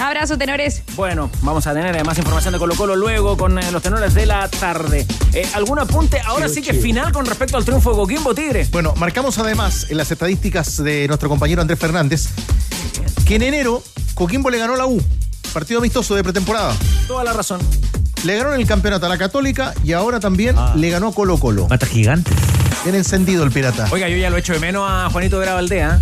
Abrazo, tenores. Bueno, vamos a tener además información de Colo-Colo luego con eh, los tenores de la tarde. Eh, ¿Algún apunte ahora sí que final con respecto al triunfo de Coquimbo Tigre? Bueno, marcamos además en las estadísticas de nuestro compañero Andrés Fernández que en enero Coquimbo le ganó a la U. Partido amistoso de pretemporada. Toda la razón. Le ganaron el campeonato a la Católica y ahora también ah. le ganó Colo-Colo. Mata gigante. Tiene encendido el pirata. Oiga, yo ya lo echo de menos a Juanito Vera Valdea.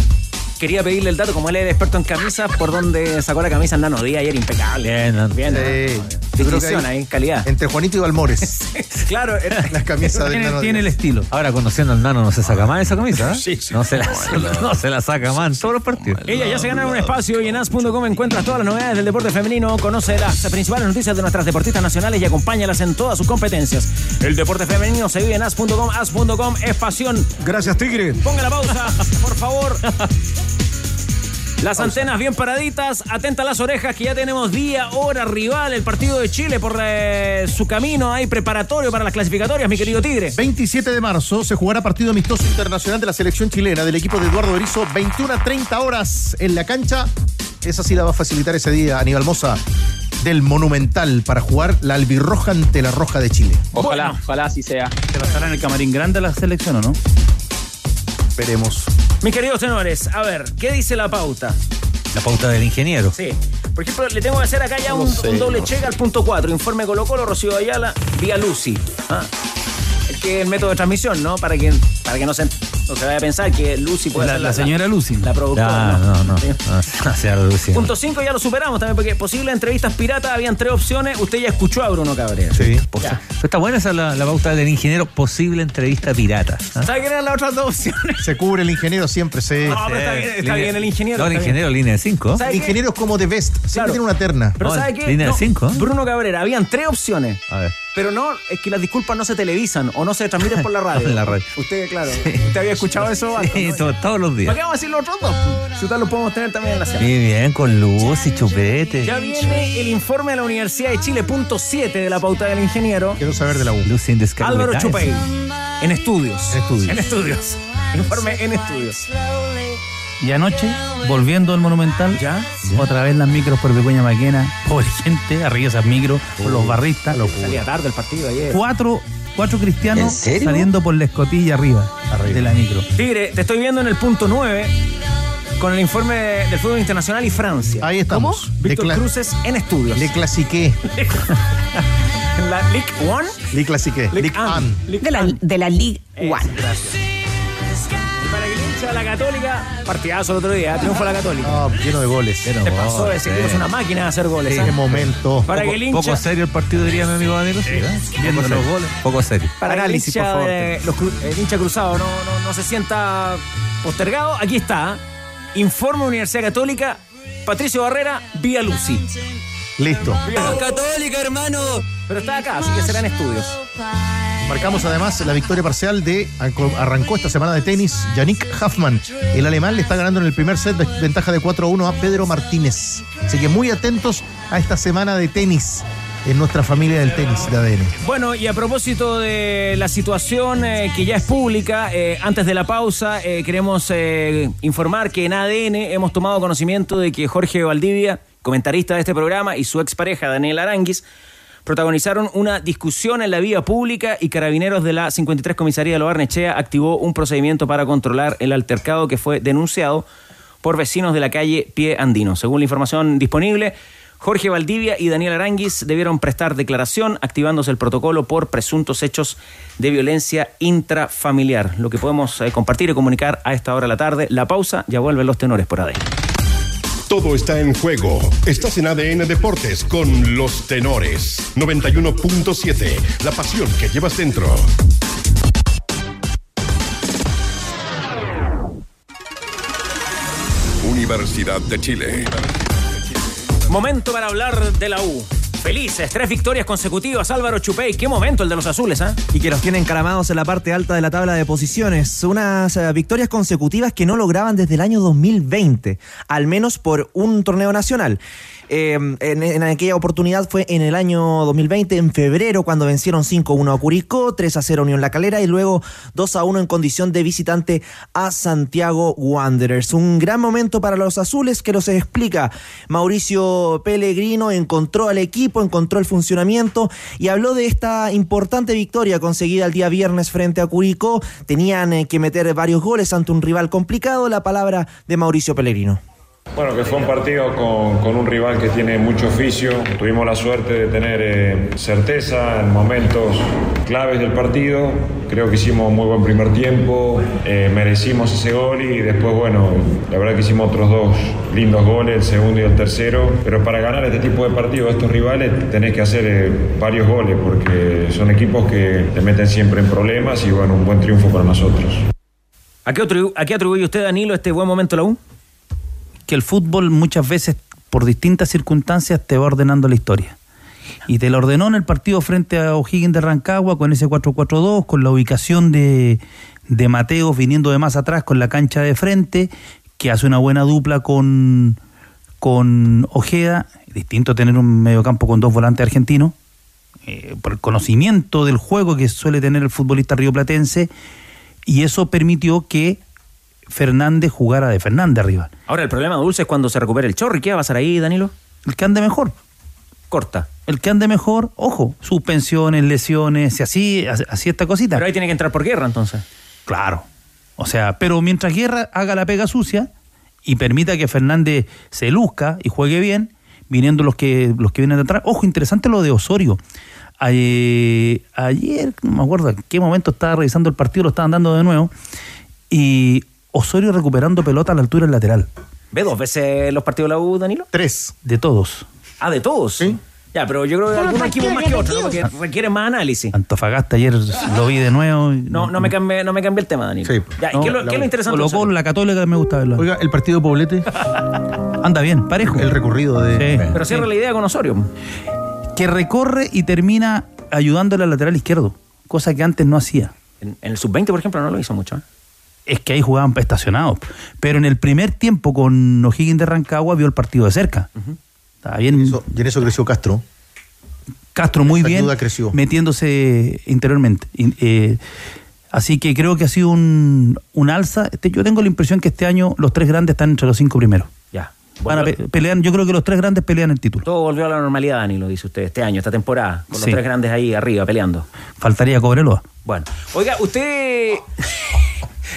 Quería pedirle el dato, como él es experto en camisas, por donde sacó la camisa Nano Díaz ayer, impecable. Bien, Nano. Bien, sí. Nano. Distinción ahí, calidad. Entre Juanito y Valmores. Claro. Era... Las camisas del Nano tiene el estilo. Ahora, conociendo al Nano, no se saca más esa camisa, ¿eh? Sí, sí. No se la, no, no se la saca más en todos los partidos. Ella ya se gana un espacio y en a ese punto com encuentras todas las novedades del deporte femenino. Conoce las principales noticias de nuestras deportistas nacionales y acompáñalas en todas sus competencias. El deporte femenino se vive en a ese punto com. a ese punto com es pasión. Gracias, Tigre. Ponga la pausa, por favor. Las antenas bien paraditas, atenta a las orejas que ya tenemos día, hora, rival, el partido de Chile por eh, su camino ahí preparatorio para las clasificatorias, mi querido Tigre. veintisiete de marzo se jugará partido amistoso internacional de la selección chilena del equipo de Eduardo Berizzo, veintiuno a treinta horas en la cancha. Esa sí la va a facilitar ese día Aníbal Moza del Monumental para jugar la albirroja ante la roja de Chile. Ojalá, bueno, ojalá así sea. ¿Se basará en el camarín grande la selección o no? Veremos. Mis queridos tenores, a ver, ¿qué dice la pauta? La pauta del ingeniero. Sí. Por ejemplo, le tengo que hacer acá ya no un, sé, un doble no check al punto cuatro. Informe Colo-Colo, Rocío Ayala, vía Lucy. Ah. Es que el método de transmisión, ¿no? Para que, para que no se... No se vaya a pensar que Lucy puede la, ser la, la señora Lucy. La productora. No, no, no. ¿Sí? no, no sea Lucy. Punto cinco ya lo superamos también, porque posibles entrevistas piratas, habían tres opciones. Usted ya escuchó a Bruno Cabrera. Sí, ya. Está buena esa la, la pauta del ingeniero, posible entrevista pirata. ¿Ah? ¿Sabe qué eran las otras dos opciones? Se cubre el ingeniero, siempre se. No, pero está bien, está línea, bien el ingeniero. No, el ingeniero, bien. Línea cinco. Ingeniero es como de Best, siempre claro. Tiene una terna. Pero no, ¿sabe qué? Línea no, cinco. Bruno Cabrera, habían tres opciones. A ver. Pero no, es que las disculpas no se televisan o no se transmiten por la radio. La radio. Usted, claro, sí. Usted había escuchado eso antes, sí, ¿no? to, todos los días. ¿Para qué vamos a decir los rotos? Si tal, los podemos tener también en la semana. Muy bien, con luz y chupete. Ya viene el informe de la Universidad de Chile, punto siete de la pauta del ingeniero. Quiero saber de la U. Luz in the sky. Álvaro Chupey, en estudios. En estudios. En estudios. Informe en estudios. Y anoche, volviendo al Monumental, ¿ya? ¿Ya? Otra vez las micros por Vicuña Maquena. Pobre gente, arriba esas micros, por los barristas. Los... Salía tarde el partido ayer. Cuatro, cuatro cristianos saliendo por la escotilla arriba, arriba de la micro. Tigre, te estoy viendo en el punto nueve con el informe del fútbol internacional y Francia. Ahí estamos. ¿Cómo? Víctor cla- Cruces en estudios. Le clasiqué. ¿En la Ligue One? Le clasiqué. Ligue One. De la, de la Ligue One. Gracias. A la Católica, partidazo el otro día, triunfo a la Católica. No, lleno de goles. Se pasó ese equipo, es una máquina de hacer goles. Qué sí, momento. Para poco, que el hincha... poco serio el partido, diría mi amigo Danilo. Sí, sí, viendo los serio. Goles. Poco serio. Para análisis, por favor. De, los, el hincha cruzado no, no, no se sienta postergado. Aquí está. Informe Universidad Católica, Patricio Barrera, vía Lucy. Listo. Vía Católica, hermano. Pero está acá, así que serán estudios. Marcamos además la victoria parcial de, arrancó esta semana de tenis, Yannick Huffman. El alemán le está ganando en el primer set, ventaja de cuatro a uno a Pedro Martínez. Así que muy atentos a esta semana de tenis en nuestra familia del tenis de A D N. Bueno, y a propósito de la situación eh, que ya es pública, eh, antes de la pausa eh, queremos eh, informar que en A D N hemos tomado conocimiento de que Jorge Valdivia, comentarista de este programa, y su expareja Daniel Aránguiz, protagonizaron una discusión en la vía pública y Carabineros de la cincuenta y tres Comisaría de la Barnechea activó un procedimiento para controlar el altercado que fue denunciado por vecinos de la calle Pie Andino. Según la información disponible, Jorge Valdivia y Daniel Aránguiz debieron prestar declaración activándose el protocolo por presuntos hechos de violencia intrafamiliar. Lo que podemos eh, compartir y comunicar a esta hora de la tarde. La pausa, ya vuelven los tenores por A D N. Todo está en juego. Estás en A D N Deportes con Los Tenores. noventa y uno punto siete. La pasión que llevas dentro. Universidad de Chile. Momento para hablar de la U. Felices, tres victorias consecutivas, Álvaro Chupey. Qué momento el de los azules, ¿ah? ¿eh? Y que los tienen calamados en la parte alta de la tabla de posiciones. Unas uh, victorias consecutivas que no lograban desde el año dos mil veinte, al menos por un torneo nacional. Eh, en, en aquella oportunidad fue en el año dos mil veinte, en febrero, cuando vencieron cinco a uno a Curicó, tres a cero a Unión La Calera y luego dos a uno en condición de visitante a Santiago Wanderers. Un gran momento para los azules que los explica Mauricio Pellegrino. Encontró al equipo, encontró el funcionamiento y habló de esta importante victoria conseguida el día viernes frente a Curicó. Tenían que meter varios goles ante un rival complicado. La palabra de Mauricio Pellegrino. Bueno, que fue un partido con, con un rival que tiene mucho oficio. Tuvimos la suerte de tener eh, certeza en momentos claves del partido. Creo que hicimos muy buen primer tiempo, eh, merecimos ese gol y después, bueno, la verdad que hicimos otros dos lindos goles, el segundo y el tercero. Pero para ganar este tipo de partidos a estos rivales tenés que hacer eh, varios goles, porque son equipos que te meten siempre en problemas y, bueno, un buen triunfo para nosotros. ¿A qué, otro, a qué atribuye usted, Danilo, este buen momento la U? Que el fútbol muchas veces, por distintas circunstancias, te va ordenando la historia. Y te la ordenó en el partido frente a O'Higgins de Rancagua con ese cuatro cuatro dos, con la ubicación de, de Mateos viniendo de más atrás con la cancha de frente, que hace una buena dupla con, con Ojeda. Distinto tener un mediocampo con dos volantes argentinos, eh, por el conocimiento del juego que suele tener el futbolista rioplatense, y eso permitió que Fernández jugara de Fernández arriba. Ahora el problema, Dulce, es cuando se recupere el Chorri. ¿Qué va a pasar ahí, Danilo? El que ande mejor. Corta. El que ande mejor, ojo, suspensiones, lesiones, y así, así esta cosita. Pero ahí tiene que entrar por Guerra, entonces. Claro. O sea, pero mientras Guerra haga la pega sucia y permita que Fernández se luzca y juegue bien, viniendo los que, los que vienen de atrás. Ojo, interesante lo de Osorio. Ayer, ayer, no me acuerdo en qué momento estaba revisando el partido, lo estaban dando de nuevo. y Osorio recuperando pelota a la altura del lateral. ¿Ve dos veces los partidos de la U, Danilo? Tres. De todos. Ah, de todos. Sí. Ya, pero yo creo que algunos equipos más que otros, ¿no? Porque requiere más análisis. Antofagasta ayer lo vi de nuevo. Y... No, no me cambié, no me cambié el tema, Danilo. Sí. Ya, no, ¿qué, lo, la, ¿qué es lo interesante? Colo Colo, la Católica, me gusta verlo. Oiga, el partido Poblete anda bien, parejo. El recorrido de... Sí. Pero cierra sí. la idea con Osorio. Que recorre y termina ayudándole al lateral izquierdo, cosa que antes no hacía. En, en el sub veinte, por ejemplo, no lo hizo mucho, ¿eh? Es que ahí jugaban estacionados. Pero en el primer tiempo con O'Higgins de Rancagua vio el partido de cerca. Uh-huh. Estaba bien. Y, eso, y en eso creció Castro. Castro muy bien, creció. metiéndose interiormente. Eh, así que creo que ha sido un, un alza. Este, yo tengo la impresión que este año los tres grandes están entre los cinco primeros. Ya. Bueno, Van a pe- pelean, yo creo que los tres grandes pelean el título. Todo volvió a la normalidad, Dani, lo dice usted, este año, esta temporada, con los sí. tres grandes ahí arriba peleando. Faltaría Cobreloa. Bueno. Oiga, usted...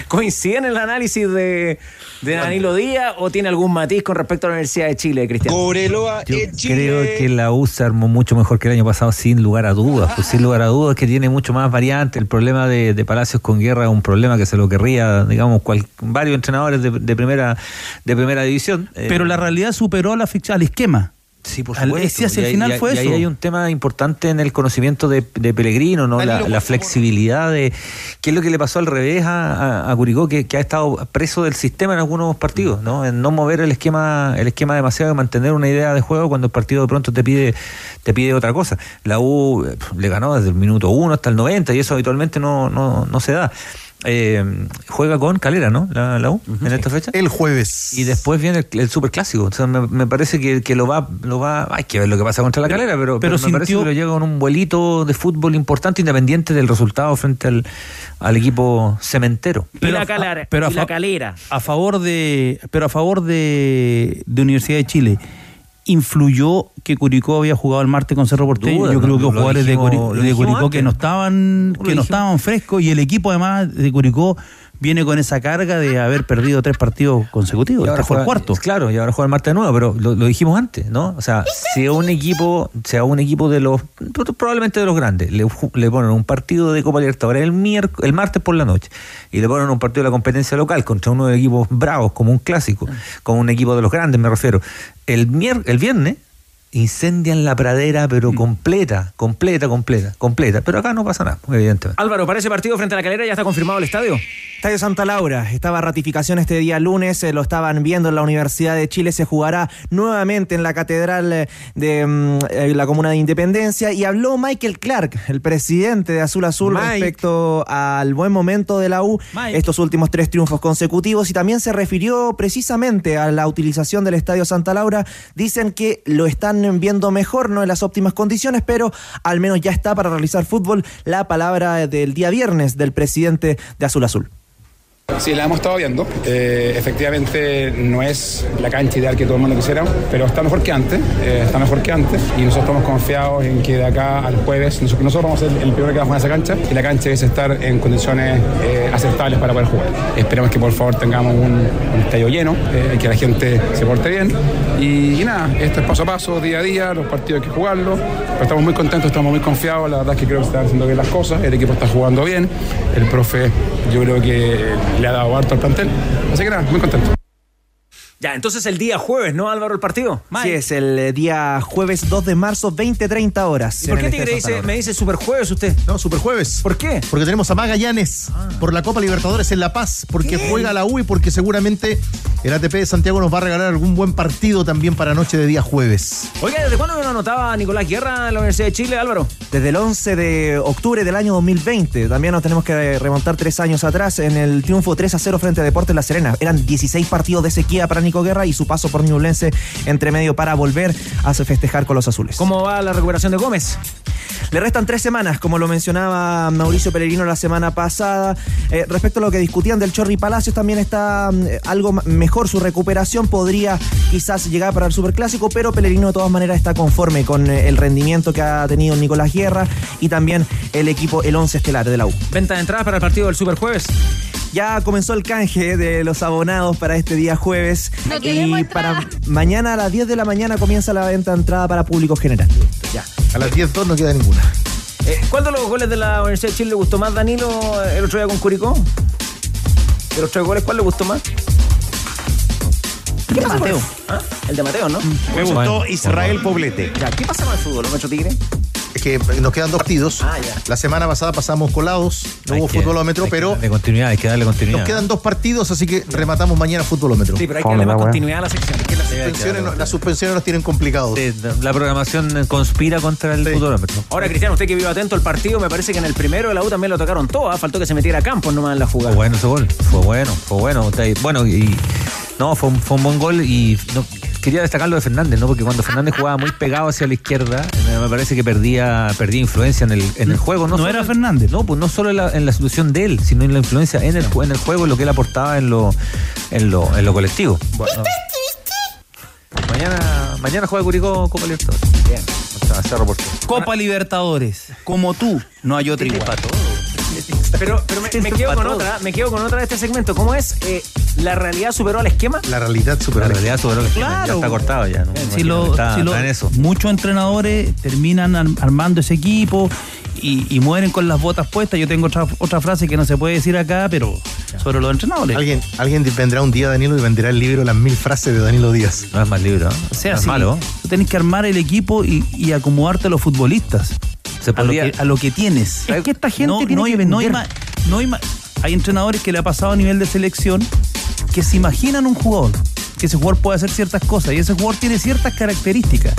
¿Coinciden en el análisis de, de Danilo Díaz o tiene algún matiz con respecto a la Universidad de Chile, Cristian? Cobreloa en Chile. Creo que la U se armó mucho mejor que el año pasado, sin lugar a dudas. Pues sin lugar a dudas que tiene mucho más variante. El problema de, de Palacios con Guerra es un problema que se lo querría, digamos, cual, varios entrenadores de, de, primera, de primera división. Pero eh, la realidad superó la ficha, al esquema. Sí, por supuesto. Al, si y, el final y, fue y eso. Ahí hay un tema importante en el conocimiento de, de Pellegrino, ¿no? La, la flexibilidad de qué es lo que le pasó al revés a, a, a Curicó, que, que ha estado preso del sistema en algunos partidos, ¿no? En no mover el esquema, el esquema demasiado, mantener una idea de juego cuando el partido de pronto te pide, te pide otra cosa. La U le ganó desde el minuto uno hasta el noventa y eso habitualmente no, no, no se da. Eh, juega con Calera, ¿no? La, la U, uh-huh, en esta fecha. El jueves. Y después viene el, el superclásico. O sea, me, me parece que, que lo va, lo va. Hay que ver lo que pasa contra la pero, Calera, pero, pero, pero me parece que lo llega con un vuelito de fútbol importante, independiente del resultado frente al, al equipo cementero. Pero y la Calera. A, pero a, y la Calera. A favor de, pero a favor de, de Universidad de Chile. ¿Influyó que Curicó había jugado el martes con Cerro Porteño? Duda, Yo creo no, que los jugadores dijimos, de, Curi- de Curicó antes, que no estaban que no estaban frescos, y el equipo además de Curicó viene con esa carga de haber perdido tres partidos consecutivos. Este fue el cuarto. Claro, y ahora juega el martes de nuevo, pero lo, lo dijimos antes, ¿no? O sea, si un equipo, sea un equipo de los, probablemente de los grandes, le, le ponen un partido de Copa Libertadores el miércoles, el martes por la noche, y le ponen un partido de la competencia local contra uno de los equipos bravos, como un clásico, como un equipo de los grandes, me refiero. El, mier- el viernes incendian la pradera, pero completa, completa, completa, completa. Pero acá no pasa nada, evidentemente. Álvaro, ¿para ese partido frente a la Calera ya está confirmado el estadio? Estadio Santa Laura, estaba ratificación este día lunes, eh, lo estaban viendo en la Universidad de Chile, se jugará nuevamente en la Catedral de eh, la Comuna de Independencia, y habló Michael Clark, el presidente de Azul Azul, Mike, respecto al buen momento de la U, Mike. estos últimos tres triunfos consecutivos, y también se refirió precisamente a la utilización del Estadio Santa Laura. Dicen que lo están viendo mejor, no en las óptimas condiciones, pero al menos ya está para realizar fútbol. La palabra del día viernes del presidente de Azul Azul. Sí, la hemos estado viendo. Eh, efectivamente no es la cancha ideal que todo el mundo quisiera, pero está mejor que antes, eh, está mejor que antes, y nosotros estamos confiados en que de acá al jueves, nosotros, nosotros vamos a ser el primero que vamos a esa cancha, y la cancha es estar en condiciones eh, aceptables para poder jugar. Esperemos que por favor tengamos un, un estadio lleno, eh, que la gente se porte bien, y, y nada, esto es paso a paso, día a día, los partidos hay que jugarlos, pero estamos muy contentos, estamos muy confiados, la verdad es que creo que están haciendo bien las cosas, el equipo está jugando bien, el profe yo creo que... le ha dado harto al plantel, así que nada, muy contento. Ya, entonces el día jueves, ¿no, Álvaro, el partido? Mike. Sí, es el día jueves dos de marzo, veinte treinta horas. ¿Y por qué Tigre dice, me dice superjueves usted? No, superjueves. ¿Por qué? Porque tenemos a Magallanes ah. por la Copa Libertadores en La Paz, porque ¿Qué? juega la U y porque seguramente el A T P de Santiago nos va a regalar algún buen partido también para noche de día jueves. Oiga, ¿desde cuándo no anotaba Nicolás Guerra en la Universidad de Chile, Álvaro? Desde el once de octubre del año dos mil veinte. También nos tenemos que remontar tres años atrás en el triunfo tres a cero frente a Deportes La Serena. Eran dieciséis partidos de sequía para Nico Guerra y su paso por Ñublense entre medio para volver a festejar con los azules. ¿Cómo va la recuperación de Gómez? Le restan tres semanas, como lo mencionaba Mauricio Pellegrino la semana pasada. Eh, respecto a lo que discutían del Chorri Palacios, también está eh, algo mejor su recuperación. Podría quizás llegar para el Superclásico, pero Pellegrino de todas maneras está conforme con eh, el rendimiento que ha tenido Nicolás Guerra y también el equipo, el once estelar de la U. ¿Venta de entradas para el partido del Superjueves? Ya comenzó el canje de los abonados para este día jueves. No, y para mañana a las diez de la mañana comienza la venta de entrada para público general. Ya. A las diez dos no queda ninguna. Eh, ¿Cuál de los goles de la Universidad de Chile le gustó más, Danilo, el otro día con Curicó? De los tres goles, ¿cuál le gustó más? ¿Qué pasa Mateo? ¿Ah? El de Mateo, ¿no? Me gustó bueno, Israel Poblete. Ya, ¿qué pasa con el fútbol, Macho Tigre? Es que nos quedan dos partidos. Ah, ya. La semana pasada pasamos colados, no hay hubo que, futbolómetro, hay pero. De continuidad, hay que darle continuidad. Nos quedan dos partidos, así que rematamos mañana futbolómetro. Sí, pero hay que darle más bueno. continuidad a la sección. Es que las, suspensiones, no, las suspensiones nos tienen complicados. Sí, la programación conspira contra el sí. futbolómetro. Ahora, Cristiano, usted que vive atento al partido, me parece que en el primero de la U también lo tocaron todas. Faltó que se metiera a Campos nomás en la jugada. Fue bueno ese gol. Fue bueno, fue bueno. Bueno, y. No, fue un, fue un buen gol y no, quería destacar lo de Fernández, ¿no? Porque cuando Fernández jugaba muy pegado hacia la izquierda, me parece que perdía, perdía influencia en el, en el juego. No, no era Fernández. No, pues no solo en la, en la solución de él, sino en la influencia en el, en el juego, lo que él aportaba en lo, en lo, en lo colectivo. Bueno, mañana, mañana juega Curicó Copa Libertadores. Bien. O sea, cerro por Copa Libertadores. Como tú, no hay otro igual. Para todo. Pero, pero me, me quedo con otra, me quedo con otra de este segmento. ¿Cómo es? Eh, ¿La realidad superó al esquema? La realidad superó al esquema. La realidad superó al esquema. Claro. Ya está cortado ya, ¿no? Si no, lo, está, si lo, está en eso. Muchos entrenadores terminan armando ese equipo y, y mueren con las botas puestas. Yo tengo otra, otra frase que no se puede decir acá, pero sobre los entrenadores. Alguien, alguien vendrá un día, Danilo, y venderá el libro Las Mil Frases de Danilo Díaz. No es mal libro, ¿eh? O sea, no es sí, malo. Tú tenés que armar el equipo y, y acomodarte a los futbolistas. Se podría... a, lo que, a lo que tienes. Es que esta gente no, tiene no, que vender. No hay, ma, no hay, ma, hay entrenadores que le ha pasado a nivel de selección que se imaginan un jugador, que ese jugador puede hacer ciertas cosas y ese jugador tiene ciertas características.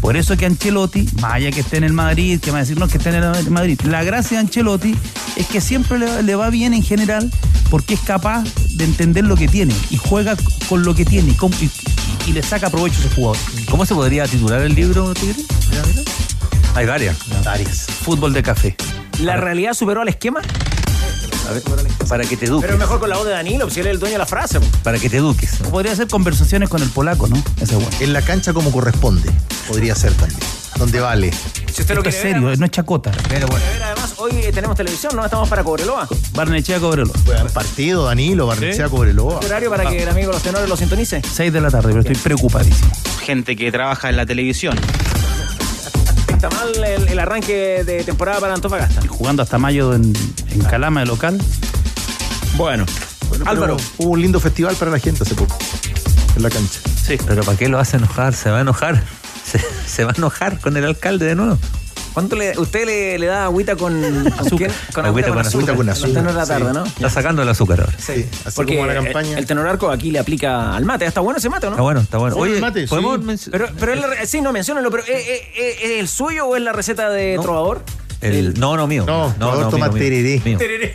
Por eso que Ancelotti, más allá que esté en el Madrid, que me va a decir, no, que esté en el Madrid, la gracia de Ancelotti es que siempre le, le va bien en general porque es capaz de entender lo que tiene y juega con lo que tiene y, con, y, y le saca provecho a ese jugador. ¿Cómo se podría titular el libro, Tigre? Hay varias. varias. Fútbol de café. ¿La realidad superó al esquema? A ver, para que te eduques. Pero es mejor con la voz de Danilo, si él es el dueño de la frase. Para que te eduques. O podría ser conversaciones con el polaco, ¿no? Ese bueno. En la cancha como corresponde. Podría ser también. Donde vale. Si usted lo Esto es serio, ver, no es chacota. Pero bueno. Ver, además, hoy tenemos televisión, ¿no? Estamos para Cobreloa. Barnechea Cobreloa. Buen partido, Danilo, Barnechea ¿Sí? Cobreloa. Horario para ah. que el amigo de los tenores lo sintonice. seis de la tarde, pero estoy preocupadísimo. Gente que trabaja en la televisión. Está mal el, el arranque de temporada para Antofagasta. Y jugando hasta mayo en, en Calama de local. Bueno, bueno Álvaro. Hubo un lindo festival para la gente hace poco. En la cancha. Sí, pero ¿para qué lo hace enojar? Se va a enojar. Se, se va a enojar con el alcalde de nuevo. ¿Cuánto le, usted le, le da agüita con azúcar? Con agüita con azúcar. Con azúcar. La tarde, sí. ¿no? Está sacando el azúcar ahora. Sí, así porque como la campaña. El, el tenor Arco aquí le aplica al mate. ¿Está bueno ese mate o no? Está bueno, está bueno. Oye, el mate, ¿podemos sí. menc- pero, pero el, el, sí, no, menciónalo, pero ¿es, es, es el suyo o es la receta de no. Trovador? El, el, no, no, mío. No, no, no, no toma tereré.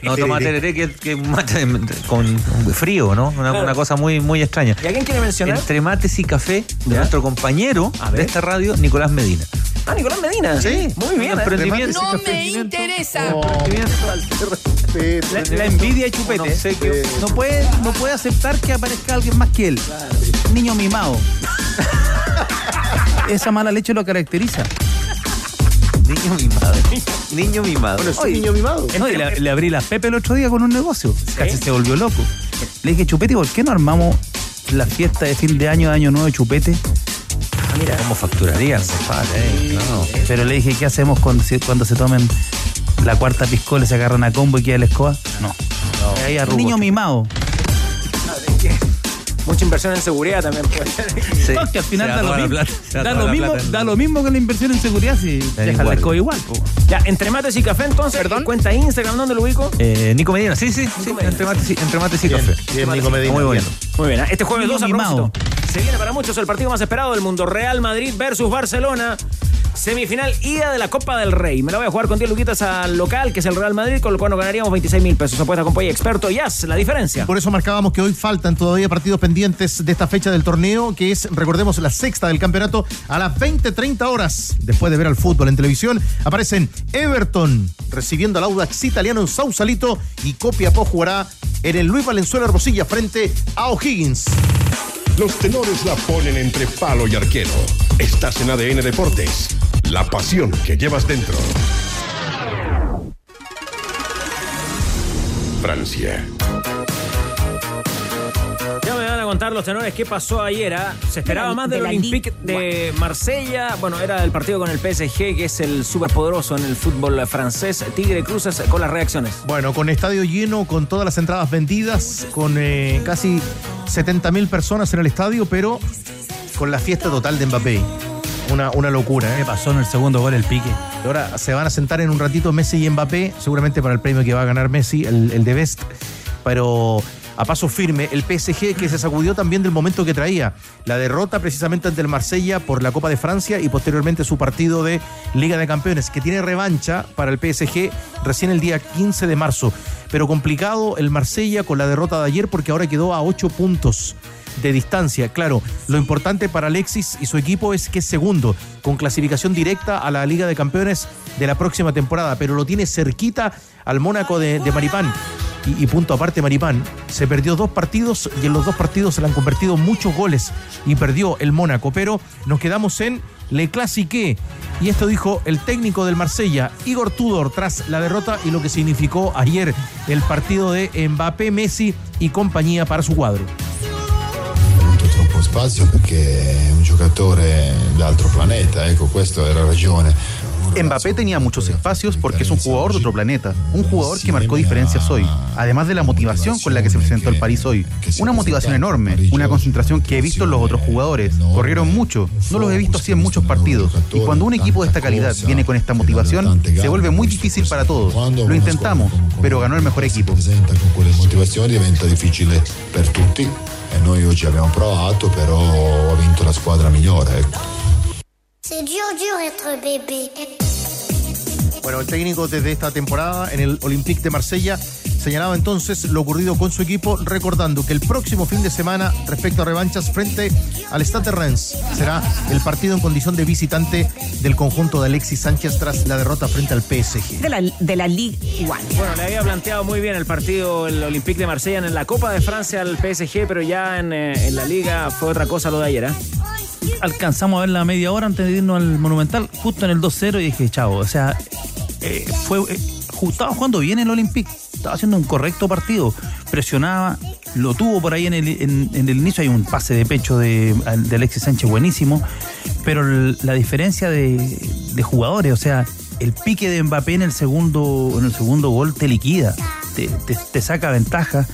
No, toma tereré que, que mate con frío, ¿no? Una, claro. una cosa muy, muy extraña. ¿Y alguien quiere mencionar? Entre mates y café de ¿Ya? nuestro compañero de esta radio, Nicolás Medina. Ah, Nicolás Medina. Sí. Muy bien. Emprendimiento. No me interesa. Oh. La, la envidia de Chupete. No, sé que... no, puede, no puede aceptar que aparezca alguien más que él. Claro. Niño mimado. Esa mala leche lo caracteriza. Niño mimado. Niño mimado. Bueno, es un niño mimado. No, y le, le abrí las Pepe el otro día con un negocio. ¿Sí? Casi se volvió loco. Le dije, Chupete, ¿por qué no armamos la fiesta de fin de año, de año nuevo de Chupete? Mira. ¿Cómo facturarían? Sí, no. Pero le dije, ¿qué hacemos cuando, cuando se tomen la cuarta piscola, se agarran a combo y queda la escoba? No. no. Ahí arrugo, niño mimado. Mucha inversión en seguridad también. Pues. Sí. No, que al final da lo, mismo, plata, da, lo mismo, plata, da lo mismo que la inversión en seguridad si deja igual. La escoba igual. Po. Ya, entre mates y café entonces. ¿Perdón? Cuenta Instagram, ¿dónde lo ubico? Eh, Nico Medina, sí, sí. sí. Medina. Entre, mates y, entre mates y café. Bien, bien, Nico Medina. Muy bueno. Muy bien. Este jueves dos a propósito. Se viene para muchos el partido más esperado del mundo, Real Madrid versus Barcelona, semifinal ida de la Copa del Rey. Me la voy a jugar con diez luquitas al local, que es el Real Madrid, con lo cual nos ganaríamos veintiséis mil pesos. Apuesta con Pay Experto y haz la diferencia. Por eso marcábamos que hoy faltan todavía partidos pendientes de esta fecha del torneo, que es, recordemos, la sexta del campeonato. A las veinte treinta horas, después de ver al fútbol en televisión, aparecen Everton recibiendo al Audax Italiano en Sausalito y Copiapó jugará en el Luis Valenzuela Hermosilla frente a O'Higgins. Los tenores la ponen entre palo y arquero. Estás en A D N Deportes, la pasión que llevas dentro. Francia. contar los tenores qué pasó ayer. ¿eh? Se esperaba de la, más del de Olympique de Marsella. Bueno, era el partido con el P S G, que es el superpoderoso en el fútbol francés. Tigre Cruces con las reacciones. Bueno, con estadio lleno, con todas las entradas vendidas, con eh, casi setenta mil personas en el estadio, pero con la fiesta total de Mbappé. Una, una locura, ¿eh? ¿Qué pasó en el segundo gol, el pique? Y ahora se van a sentar en un ratito Messi y Mbappé, seguramente para el premio que va a ganar Messi, el, el de Best, pero a paso firme, el P S G, que se sacudió también del momento que traía, la derrota precisamente ante el Marsella por la Copa de Francia y posteriormente su partido de Liga de Campeones, que tiene revancha para el P S G recién el día quince de marzo, pero complicado el Marsella con la derrota de ayer porque ahora quedó a ocho puntos de distancia. Claro, lo importante para Alexis y su equipo es que es segundo, con clasificación directa a la Liga de Campeones de la próxima temporada, pero lo tiene cerquita al Mónaco de, de Maripán. Y, y punto aparte, Maripán se perdió dos partidos y en los dos partidos se le han convertido muchos goles y perdió el Mónaco, pero nos quedamos en Le Clasique, y esto dijo el técnico del Marsella, Igor Tudor, tras la derrota y lo que significó ayer el partido de Mbappé, Messi y compañía para su cuadro. Spazio perché è un giocatore d'altro planeta, ecco, questa era la ragione. Mbappé tenía muchos espacios porque es un jugador de otro planeta, un jugador que marcó diferencias hoy, además de la motivación con la que se presentó el París hoy, una motivación enorme, una concentración que he visto en los otros jugadores, corrieron mucho, no los he visto así en muchos partidos, y cuando un equipo de esta calidad viene con esta motivación, se vuelve muy difícil para todos, lo intentamos, pero ganó el mejor equipo. Noi oggi abbiamo provato, però ha vinto la squadra migliore, ecco. C'est dur dur être bébé. Bueno, el técnico desde esta temporada en el Olympique de Marsella señalaba entonces lo ocurrido con su equipo, recordando que el próximo fin de semana, respecto a revanchas frente al Stade Reims, será el partido en condición de visitante del conjunto de Alexis Sánchez tras la derrota frente al P S G. De la, de la Ligue uno. Bueno, le había planteado muy bien el partido el Olympique de Marsella en la Copa de Francia al P S G, pero ya en, en la Liga fue otra cosa lo de ayer, ¿eh? Alcanzamos a ver la media hora antes de irnos al Monumental, justo en el dos cero, y dije, chavo, o sea, eh, fue, eh, estaba jugando bien el Olympique. Estaba haciendo un correcto partido, presionaba, lo tuvo por ahí en el, en, en el inicio, hay un pase de pecho de, de Alexis Sánchez buenísimo, pero el, la diferencia de, de jugadores, o sea, el pique de Mbappé en el segundo, en el segundo gol te liquida, te, te, te saca ventaja.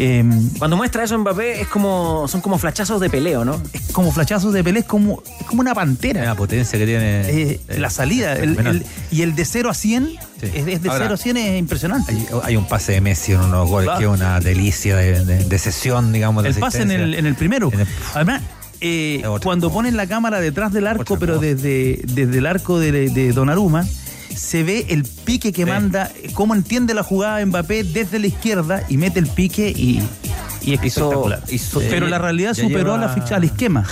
Eh, Cuando muestra eso Mbappé es como, son como flachazos de peleo, ¿no? Es como flachazos de peleo, es como, es como una pantera. La potencia que tiene. Eh, eh, la salida. El, el, el, y el de cero a cien, sí. es, es de Ahora, cero a cien es impresionante. Hay, hay un pase de Messi en unos goles, claro, que es una delicia de, de, de sesión, digamos. De el pase en el, en el primero. En el, Además, eh, cuando ponen la cámara detrás del arco, pero desde, desde el arco de, de Donnarumma, se ve el pique que sí. manda, cómo entiende la jugada Mbappé desde la izquierda y mete el pique y, y es espectacular. Hizo, hizo, pero eh, la realidad superó lleva, la ficha al esquema.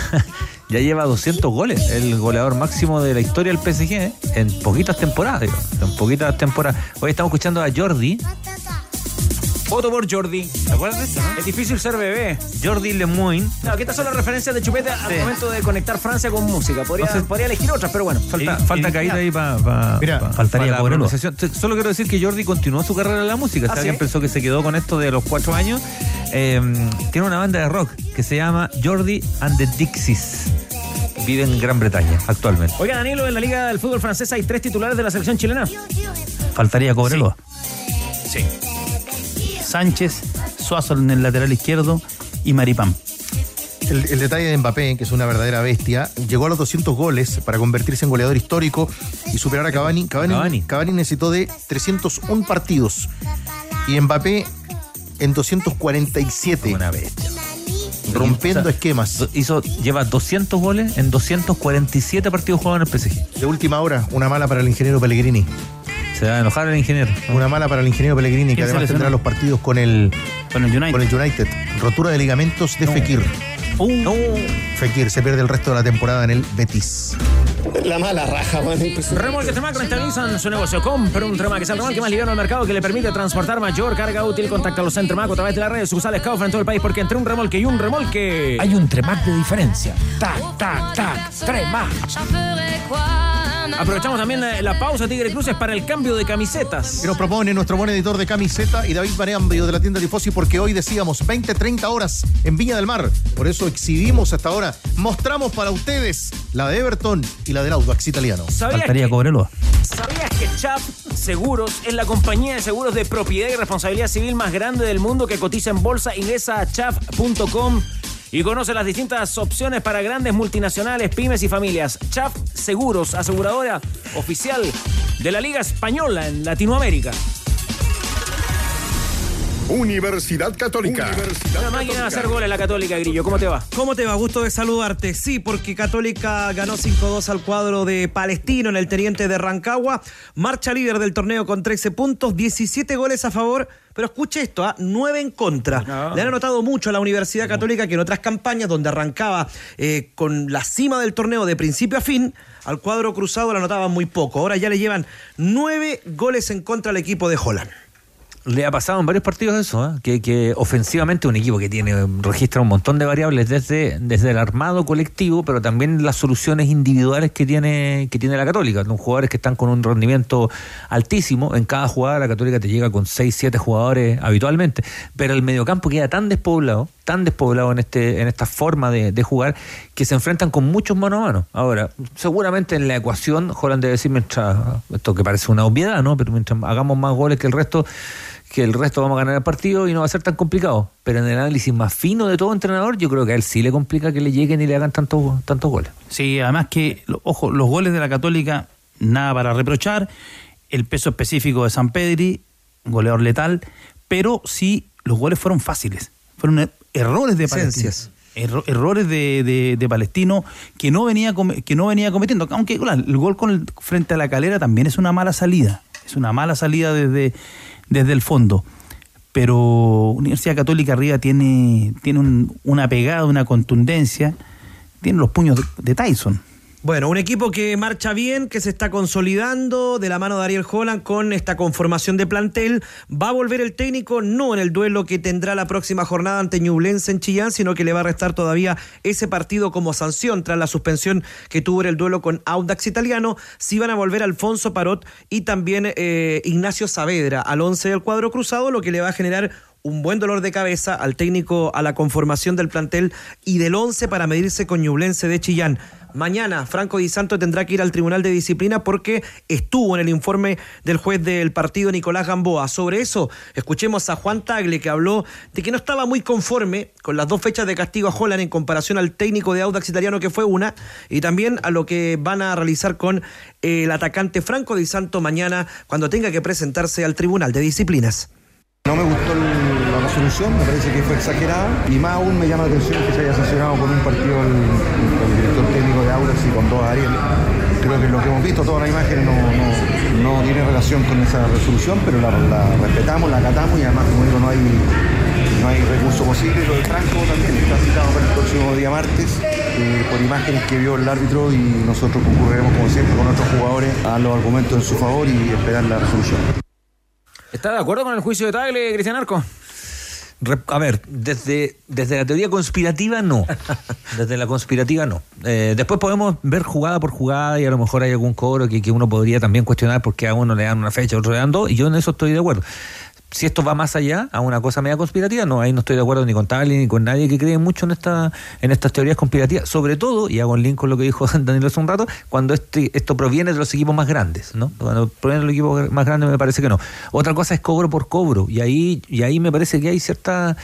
Ya lleva doscientos goles, el goleador máximo de la historia del P S G, ¿eh? en poquitas temporadas, digo, en poquitas temporadas. Hoy estamos escuchando a Jordi. Voto por Jordi. ¿Te acuerdas de esto? ¿No? Es difícil ser bebé. Jordi Lemoyne. Claro, que estas son las referencias de Chupete al sí. momento de conectar Francia con música. Podría, Entonces, podría elegir otras, pero bueno. Falta, y, falta y, caída ahí para pa, pa, faltaría pa la Solo quiero decir que Jordi continuó su carrera en la música. ¿Ah, o sea, ¿sí? que pensó que se quedó con esto de los cuatro años. Eh, tiene una banda de rock que se llama Jordi and the Dixies. Vive en Gran Bretaña actualmente. Oiga, Danilo, en la Liga del Fútbol Francés hay tres titulares de la selección chilena. Faltaría Cobreloa. Sí. sí. Sánchez, Suazo en el lateral izquierdo y Maripán. El, el detalle de Mbappé, que es una verdadera bestia, llegó a los doscientos goles para convertirse en goleador histórico y superar a Cavani. Cavani, Cavani. Cavani necesitó de trescientos un partidos y Mbappé en doscientos cuarenta y siete. Una bestia. Rompiendo o sea, esquemas. Hizo, lleva doscientos goles en doscientos cuarenta y siete partidos jugados en el P S G. De última hora, una mala para el ingeniero Pellegrini. Se va a enojar el ingeniero. Una mala para el ingeniero Pellegrini, que además tendrá los partidos con el, con el United. Con el United. Rotura de ligamentos de no. Fekir. Uh, no. Fekir se pierde el resto de la temporada en el Betis. La mala raja, man. Remolques Remacro estabilizan su negocio. Compra un Remac, es el remolque más liviano del mercado que le permite transportar mayor carga útil. Contáctalos en Remac a través de las redes sociales Caufra en todo el país, porque entre un remolque y un remolque hay un Remac de diferencia. Tac, tac, tac. Remac. Aprovechamos también la, la pausa, Tigre Cruces, para el cambio de camisetas que nos propone nuestro buen editor de camiseta y David Pareambio de la tienda Tifosi, porque hoy decíamos veinte, treinta horas en Viña del Mar. Por eso exhibimos hasta ahora, mostramos para ustedes la de Everton y la del Audax Italiano. Faltaría Cobreloa. ¿Sabías que Chap Seguros es la compañía de seguros de propiedad y responsabilidad civil más grande del mundo, que cotiza en bolsa? Ingresa a chap punto com y conoce las distintas opciones para grandes multinacionales, pymes y familias. Chap Seguros, aseguradora oficial de la Liga Española en Latinoamérica. Universidad Católica. Universidad la máquina de hacer goles, la Católica, Grillo. ¿Cómo te va? ¿Cómo te va? Gusto de saludarte. Sí, porque Católica ganó cinco dos al cuadro de Palestino en el Teniente de Rancagua. Marcha líder del torneo con trece puntos, diecisiete goles a favor. Pero escuche esto, ¿eh? nueve en contra. No. Le han anotado mucho a la Universidad Católica, que en otras campañas, donde arrancaba eh, con la cima del torneo de principio a fin, al cuadro cruzado le anotaban muy poco. Ahora ya le llevan nueve goles en contra al equipo de Holland. Le ha pasado en varios partidos eso, ¿eh? que, que ofensivamente un equipo que tiene registra un montón de variables desde, desde el armado colectivo, pero también las soluciones individuales que tiene que tiene la Católica. Son jugadores que están con un rendimiento altísimo. En cada jugada la Católica te llega con seis, siete jugadores habitualmente, pero el mediocampo queda tan despoblado, tan despoblado en este en esta forma de, de jugar, que se enfrentan con muchos mano a mano. Ahora, seguramente en la ecuación, Holland debe decir, mientras, esto que parece una obviedad, ¿no? Pero mientras hagamos más goles que el resto... que el resto vamos a ganar el partido y no va a ser tan complicado. Pero en el análisis más fino de todo entrenador, yo creo que a él sí le complica que le lleguen y le hagan tantos tantos goles. Sí, además que, ojo, los goles de la Católica, nada para reprochar. El peso específico de Sampedri, goleador letal. Pero sí, los goles fueron fáciles. Fueron er- errores de Palestino. Erro- errores de, de, de Palestino que no venía com- que no venía cometiendo. Aunque hola, el gol con el, frente a la Calera también es una mala salida. Es una mala salida desde... desde el fondo, pero Universidad Católica arriba tiene, tiene un, una pegada, una contundencia, tiene los puños de, de Tyson. Bueno, un equipo que marcha bien, que se está consolidando de la mano de Ariel Holland con esta conformación de plantel. ¿Va a volver el técnico? No en el duelo que tendrá la próxima jornada ante Ñublense en Chillán, sino que le va a restar todavía ese partido como sanción tras la suspensión que tuvo en el duelo con Audax Italiano. Sí van a volver Alfonso Parot y también eh, Ignacio Saavedra al once del cuadro cruzado, lo que le va a generar un buen dolor de cabeza al técnico, a la conformación del plantel y del once para medirse con Ñublense de Chillán. Mañana Franco Di Santo tendrá que ir al Tribunal de Disciplina porque estuvo en el informe del juez del partido Nicolás Gamboa. Sobre eso, escuchemos a Juan Tagle, que habló de que no estaba muy conforme con las dos fechas de castigo a Holland en comparación al técnico de Audax Italiano, que fue una, y también a lo que van a realizar con el atacante Franco Di Santo mañana cuando tenga que presentarse al Tribunal de Disciplinas. No me gustó la resolución, me parece que fue exagerada, y más aún me llama la atención que se haya sancionado con un partido el, el director técnico de Audax y con dos Ariel. Creo que lo que hemos visto, toda la imagen no, no, no tiene relación con esa resolución, pero la, la respetamos, la acatamos, y además, como digo, no hay, no hay recurso posible. Lo de Franco también está citado para el próximo día martes, eh, por imágenes que vio el árbitro, y nosotros concurriremos, como siempre, con otros jugadores a los argumentos en su favor y esperar la resolución. ¿Está de acuerdo con el juicio de Tagle, Cristian Arcos? A ver, desde, desde la teoría conspirativa no. Desde la conspirativa no. Eh, después podemos ver jugada por jugada y a lo mejor hay algún cobro que, que uno podría también cuestionar porque a uno le dan una fecha, a otro le dan dos, y yo en eso estoy de acuerdo. Si esto va más allá, a una cosa media conspirativa, no, ahí no estoy de acuerdo ni con Tagle ni con nadie que cree mucho en esta en estas teorías conspirativas, sobre todo, y hago el link con lo que dijo Daniel hace un rato, cuando este, esto proviene de los equipos más grandes, ¿no? Cuando proviene de los equipos más grandes me parece que no. Otra cosa es cobro por cobro, y ahí, y ahí me parece que hay cierta...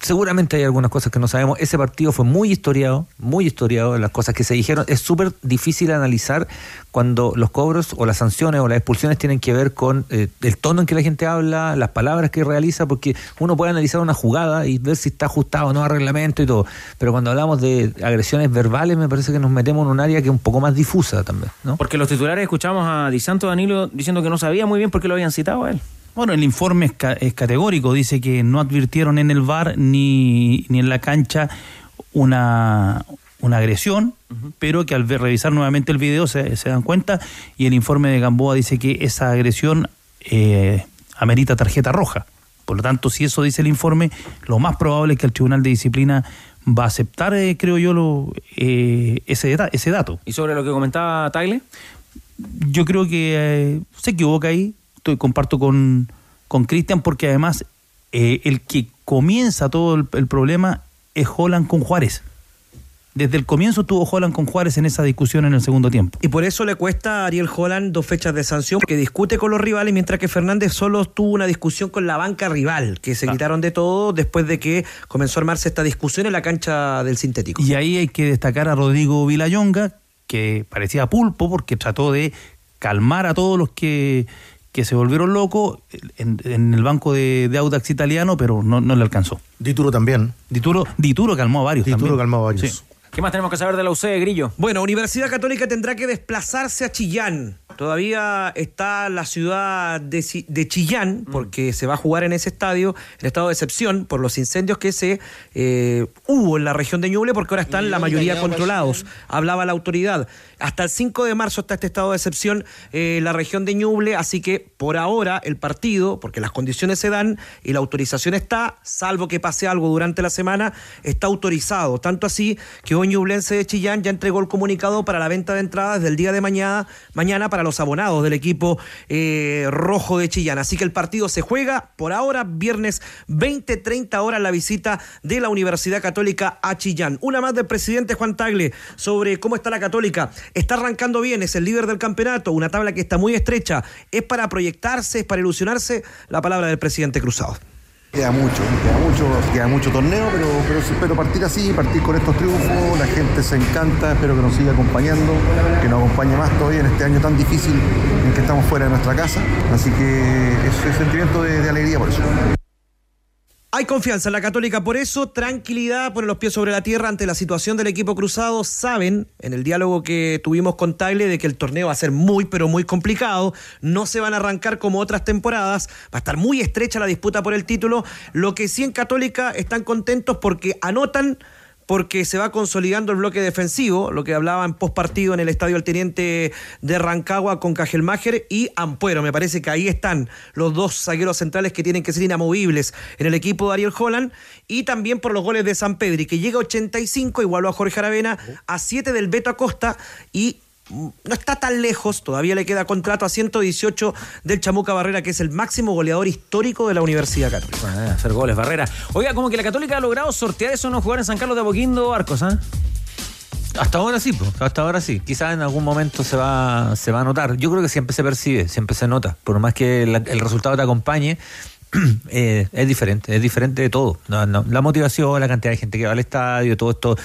Seguramente hay algunas cosas que no sabemos. Ese partido fue muy historiado, muy historiado. Las cosas que se dijeron, es súper difícil analizar cuando los cobros o las sanciones o las expulsiones tienen que ver con eh, el tono en que la gente habla, las palabras que realiza, porque uno puede analizar una jugada y ver si está ajustado o no a reglamento y todo, pero cuando hablamos de agresiones verbales me parece que nos metemos en un área que es un poco más difusa también, ¿no? Porque los titulares escuchamos a Di Santo Danilo diciendo que no sabía muy bien por qué lo habían citado a él. Bueno, el informe es, ca- es categórico, dice que no advirtieron en el V A R ni, ni en la cancha una, una agresión, uh-huh. Pero que al ver, revisar nuevamente el video se, se dan cuenta, y el informe de Gamboa dice que esa agresión eh, amerita tarjeta roja. Por lo tanto, si eso dice el informe, lo más probable es que el Tribunal de Disciplina va a aceptar, eh, creo yo, lo, eh, ese, ese dato. ¿Y sobre lo que comentaba Tagle? yo creo que eh, se equivoca ahí. Estoy, comparto con Cristian, con porque además eh, el que comienza todo el, el problema es Haaland con Juárez. Desde el comienzo tuvo Haaland con Juárez en esa discusión en el segundo tiempo. Y por eso le cuesta a Ariel Haaland dos fechas de sanción, porque discute con los rivales, mientras que Fernández solo tuvo una discusión con la banca rival, que se claro. quitaron de todo después de que comenzó a armarse esta discusión en la cancha del sintético. Y ahí hay que destacar a Rodrigo Villayonga, que parecía pulpo porque trató de calmar a todos los que, que se volvieron locos en, en el banco de, de Audax Italiano, pero no, no le alcanzó. Dituro también. Dituro, Dituro calmó a varios Dituro también. calmó a varios. Sí. ¿Qué más tenemos que saber de la U C, Grillo? Bueno, Universidad Católica tendrá que desplazarse a Chillán. Todavía está la ciudad de, de Chillán, porque mm. se va a jugar en ese estadio, en estado de excepción, por los incendios que se eh, hubo en la región de Ñuble, porque ahora están la mayoría controlados. Hablaba la autoridad. Hasta el cinco de marzo está este estado de excepción eh, la región de Ñuble, así que por ahora el partido, porque las condiciones se dan y la autorización está, salvo que pase algo durante la semana, está autorizado. Tanto así que hoy Ñublense de Chillán ya entregó el comunicado para la venta de entradas del día de mañana, mañana para los abonados del equipo eh, rojo de Chillán. Así que el partido se juega por ahora, viernes veinte treinta horas, la visita de la Universidad Católica a Chillán. Una más del presidente Juan Tagle sobre cómo está la Católica. Está arrancando bien, es el líder del campeonato, una tabla que está muy estrecha. Es para proyectarse, es para ilusionarse, la palabra del presidente Cruzado. Queda mucho, queda mucho, queda mucho torneo, pero, pero, pero partir así, partir con estos triunfos, la gente se encanta, espero que nos siga acompañando, que nos acompañe más todavía en este año tan difícil en que estamos fuera de nuestra casa, así que es un sentimiento de, de alegría por eso. Hay confianza en la Católica, por eso tranquilidad, ponen los pies sobre la tierra ante la situación del equipo cruzado. Saben, en el diálogo que tuvimos con Tagle, de que el torneo va a ser muy, pero muy complicado. No se van a arrancar como otras temporadas. Va a estar muy estrecha la disputa por el título. Lo que sí en Católica están contentos porque anotan, porque se va consolidando el bloque defensivo, lo que hablaba en postpartido en el estadio El Teniente de Rancagua con Cajelmájer y Ampuero. Me parece que ahí están los dos zagueros centrales que tienen que ser inamovibles en el equipo de Ariel Haaland, y también por los goles de Sampedri, que llega a ochenta y cinco, igualó a Jorge Aravena, a siete del Beto Acosta, y no está tan lejos, todavía le queda contrato, a ciento dieciocho del Chamuca Barrera, que es el máximo goleador histórico de la Universidad Católica. Ah, hacer goles, Barrera. Oiga, como que la Católica ha logrado sortear eso, no jugar en San Carlos de Apoquindo, Arcos, ¿ah? ¿eh? Hasta ahora sí, pues, hasta ahora sí. Quizás en algún momento se va, se va a notar. Yo creo que siempre se percibe, siempre se nota. Por más que la, el resultado te acompañe, Eh, es diferente, es diferente de todo. No, no. La motivación, la cantidad de gente que va al estadio, todo esto.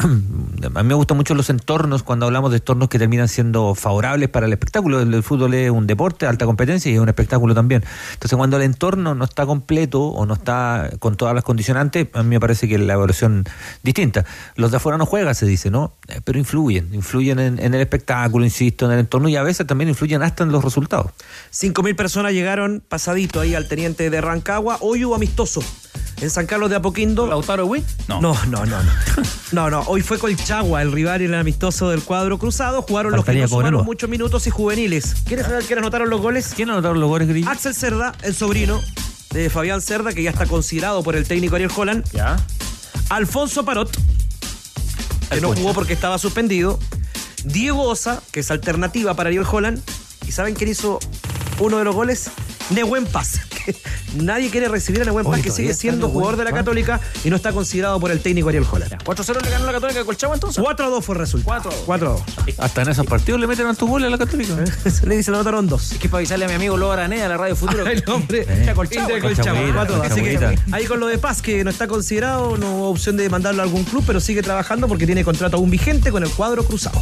A mí me gustan mucho los entornos, cuando hablamos de entornos que terminan siendo favorables para el espectáculo. El, el fútbol es un deporte, alta competencia, y es un espectáculo también. Entonces, cuando el entorno no está completo o no está con todas las condicionantes, a mí me parece que la evaluación distinta. Los de afuera no juegan, se dice, ¿no? Eh, pero influyen, influyen en, en el espectáculo, insisto, en el entorno, y a veces también influyen hasta en los resultados. cinco mil personas llegaron pasadito ahí al Teniente de Rancagua. Hoy hubo amistoso en San Carlos de Apoquindo. ¿Lautaro Wynn? No. no, no, no, no. No, no. Hoy fue Colchagua el rival y el amistoso del cuadro cruzado. Jugaron Faltaría los que no sumaron muchos minutos y juveniles. ¿Quieres saber quiénes anotaron los goles? ¿Quién anotaron los goles, Grillo? Axel Cerda, el sobrino de Fabián Cerda, que ya está considerado por el técnico Ariel Haaland. Ya. Alfonso Parot, que el no jugó porque estaba suspendido. Diego Osa, que es alternativa para Ariel Haaland. ¿Y saben quién hizo uno de los goles? Nehuen Paz. Nadie quiere recibir a Nehuen Paz, que sigue siendo jugador de la Católica y no está considerado por el técnico Ariel Haaland. ¿cuatro cero le ganó la Católica a Colchagua entonces? cuatro a dos fue el resultado. cuatro a dos. Hasta en esos partidos le meten altos goles a la Católica. Se le dice, le anotaron dos. Es que para avisarle a mi amigo Lobo Araneda de la Radio Futuro. El hombre de Colchagua. Así que ahí con lo de Paz, que no está considerado, no hubo opción de mandarlo a algún club, pero sigue trabajando porque tiene contrato aún vigente con el cuadro cruzado.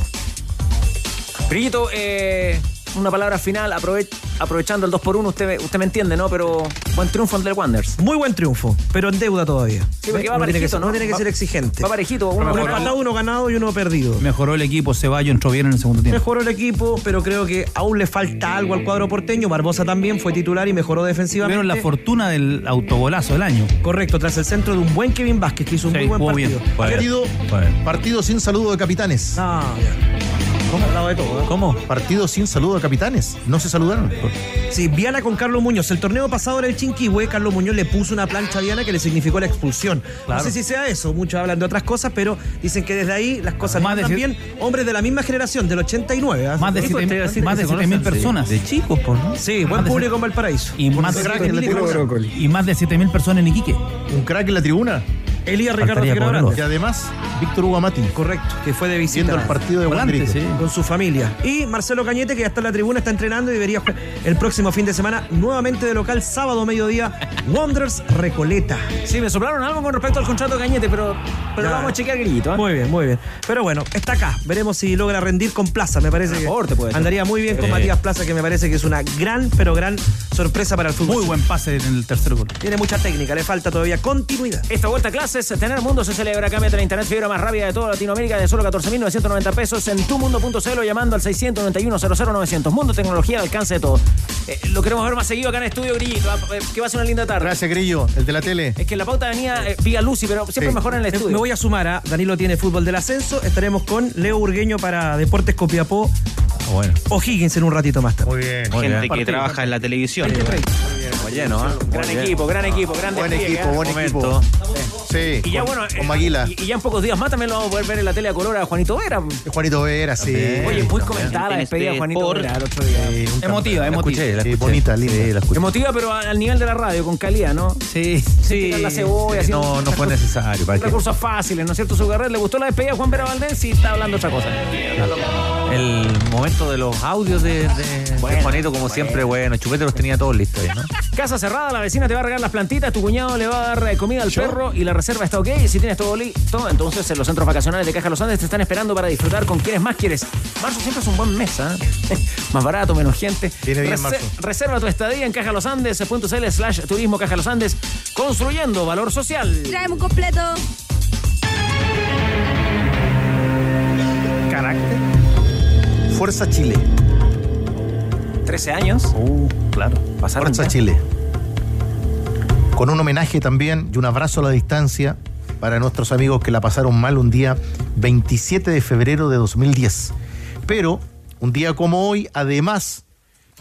Brillito, eh... una palabra final, aprove- aprovechando el dos por uno, usted, usted me entiende, ¿no? Pero buen triunfo ante el Wanderers. Muy buen triunfo, pero en deuda todavía. Sí, porque va parejito, ¿no? No tiene que ser exigente. Va parejito. Uno empatado, uno ganado y uno perdido. Mejoró el equipo, Ceballos entró bien en el segundo tiempo. Mejoró el equipo, pero creo que aún le falta algo al cuadro porteño. Barbosa también fue titular y mejoró defensivamente. Vieron la fortuna del autogolazo del año. Correcto, tras el centro de un buen Kevin Vázquez, que hizo un sí, muy buen partido. Bien. Partido, partido sin saludo de capitanes. Ah, bien. ¿Cómo? Hablado de todo, ¿eh? ¿Cómo? Partido sin saludo a capitanes. No se saludaron. Sí, Viana con Carlos Muñoz. El torneo pasado en el Chinquihue, Carlos Muñoz le puso una plancha a Viana que le significó la expulsión. Claro. No sé si sea eso. Muchos hablan de otras cosas, pero dicen que desde ahí las cosas más bien. Hombres de la misma generación, del ochenta y nueve. ¿Eh? Más de siete mil personas. De chicos, por ¿no? Sí, buen público en Valparaíso. Y más de siete mil personas en Iquique. Un crack en la tribuna. Elías Ricardo Figueroa. Y además, Víctor Hugo Amati. Correcto, que fue de visita. Viendo el partido de Wanderers, sí. Con su familia. Y Marcelo Cañete, que ya está en la tribuna, está entrenando y debería jugar el próximo fin de semana nuevamente de local, sábado mediodía, Wanderers Recoleta. Sí, me soplaron algo con respecto al contrato de Cañete, pero, pero vamos a chequear grillito, ¿eh? Muy bien, muy bien. Pero bueno, está acá. Veremos si logra rendir con Plaza. Me parece que favor, te puede andaría muy bien eh. con Matías Plaza, que me parece que es una gran, pero gran sorpresa para el fútbol. Muy buen pase en el tercer gol. Tiene mucha técnica, le falta todavía continuidad. Esta vuelta a clase. Tener Mundo se celebra. Cámbiate la internet fibra más rápida de toda Latinoamérica de solo catorce mil novecientos noventa pesos en tumundo punto cl, llamando al seis nueve uno cero cero nueve cero cero. Mundo, tecnología al alcance de todo. Eh, lo queremos ver más seguido acá en el estudio, Grillito. Que va a ser una linda tarde. Gracias, Grillo, el de la tele. Es que en la pauta venía eh, Vía Lucy, pero siempre sí. Mejor en el estudio. Me voy a sumar a Danilo tiene fútbol del ascenso. Estaremos con Leo Burgueño para Deportes Copiapó. Bueno. O'Higgins en un ratito más tarde. Muy bien. Gente muy bien. que partido, trabaja partido. en la televisión. Muy bien. Muy bien. Lleno, ¿eh? Gran bien. equipo, gran equipo, gran Buen despliegue, equipo, ¿eh? buen Momento. equipo. Sí, y ya, con, bueno, con Maguila. Y, y ya en pocos días más también lo vamos a poder ver en la tele a color a Juanito Vera. Juanito Vera, sí. Oye, muy comentada la despedida de Juanito Sport. Vera el otro día. Sí, emotiva, emotiva. La escuché, la escuché. Bonita, linda. Sí, la escuché. Emotiva, pero al nivel de la radio, con calidad, ¿no? Sí, sí. La cebolla, sí, no, un, no fue necesario. Para recursos fáciles, ¿no es cierto? Su carrera. ¿Le gustó la despedida a Juan Vera Valdés? Y está hablando otra cosa. El momento de los audios de, de, bueno, de Juanito, como bueno. siempre, bueno, Chupete los tenía todos listos, ¿no? Casa cerrada, la vecina te va a regar las plantitas, tu cuñado le va a dar comida al ¿Yo? perro y la reserva está ok. Y si tienes todo listo, entonces en los centros vacacionales de Caja Los Andes te están esperando para disfrutar con quienes más quieres. Marzo siempre es un buen mes, ¿eh? Más barato, menos gente. Viene bien, Reser Marzo. Reserva tu estadía en cajalosandes.cl slash turismo Caja Los Andes, construyendo valor social. Traemos completo. Carácter. Fuerza Chile. trece años. Uh, claro. Pasaron Fuerza ya. Chile. Con un homenaje también y un abrazo a la distancia para nuestros amigos que la pasaron mal un día veintisiete de febrero de dos mil diez. Pero un día como hoy, además,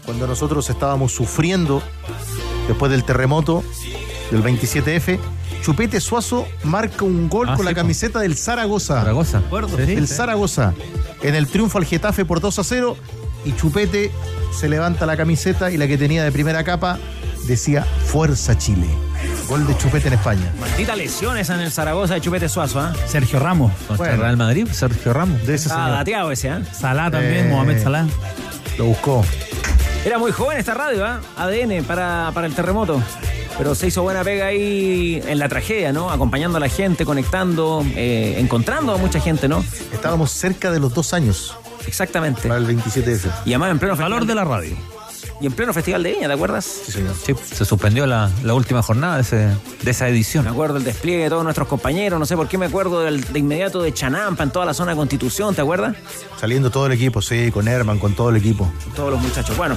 cuando nosotros estábamos sufriendo después del terremoto del veintisiete efe, Chupete Suazo marca un gol ah, con sí, la camiseta del Zaragoza. Zaragoza. Acuerdo, sí, el sí. Zaragoza. En el triunfo al Getafe por dos a cero. Y Chupete se levanta la camiseta y la que tenía de primera capa decía Fuerza Chile. Gol de Chupete en España. Maldita lesiones en el Zaragoza de Chupete Suazo, ¿eh? Sergio Ramos. Bueno, Real Madrid, Sergio Ramos. De ese ah, dateado ese, ¿eh? Salah también, eh, Mohamed Salah. Lo buscó. Era muy joven esta radio, ¿eh? A D N para, para el terremoto. Pero se hizo buena pega ahí en la tragedia, ¿no? Acompañando a la gente, conectando, eh, encontrando a mucha gente, ¿no? Estábamos cerca de los dos años. Exactamente. Para el veintisiete efe. Y además en pleno valor de la radio. Y en pleno Festival de Viña, ¿te acuerdas? Sí, señor. Sí, se suspendió la, la última jornada de, ese, de esa edición. Me acuerdo el despliegue de todos nuestros compañeros, no sé por qué me acuerdo del, de inmediato de Chanampa en toda la zona de Constitución, ¿te acuerdas? Saliendo todo el equipo, sí, con Herman, con todo el equipo. Todos los muchachos, bueno...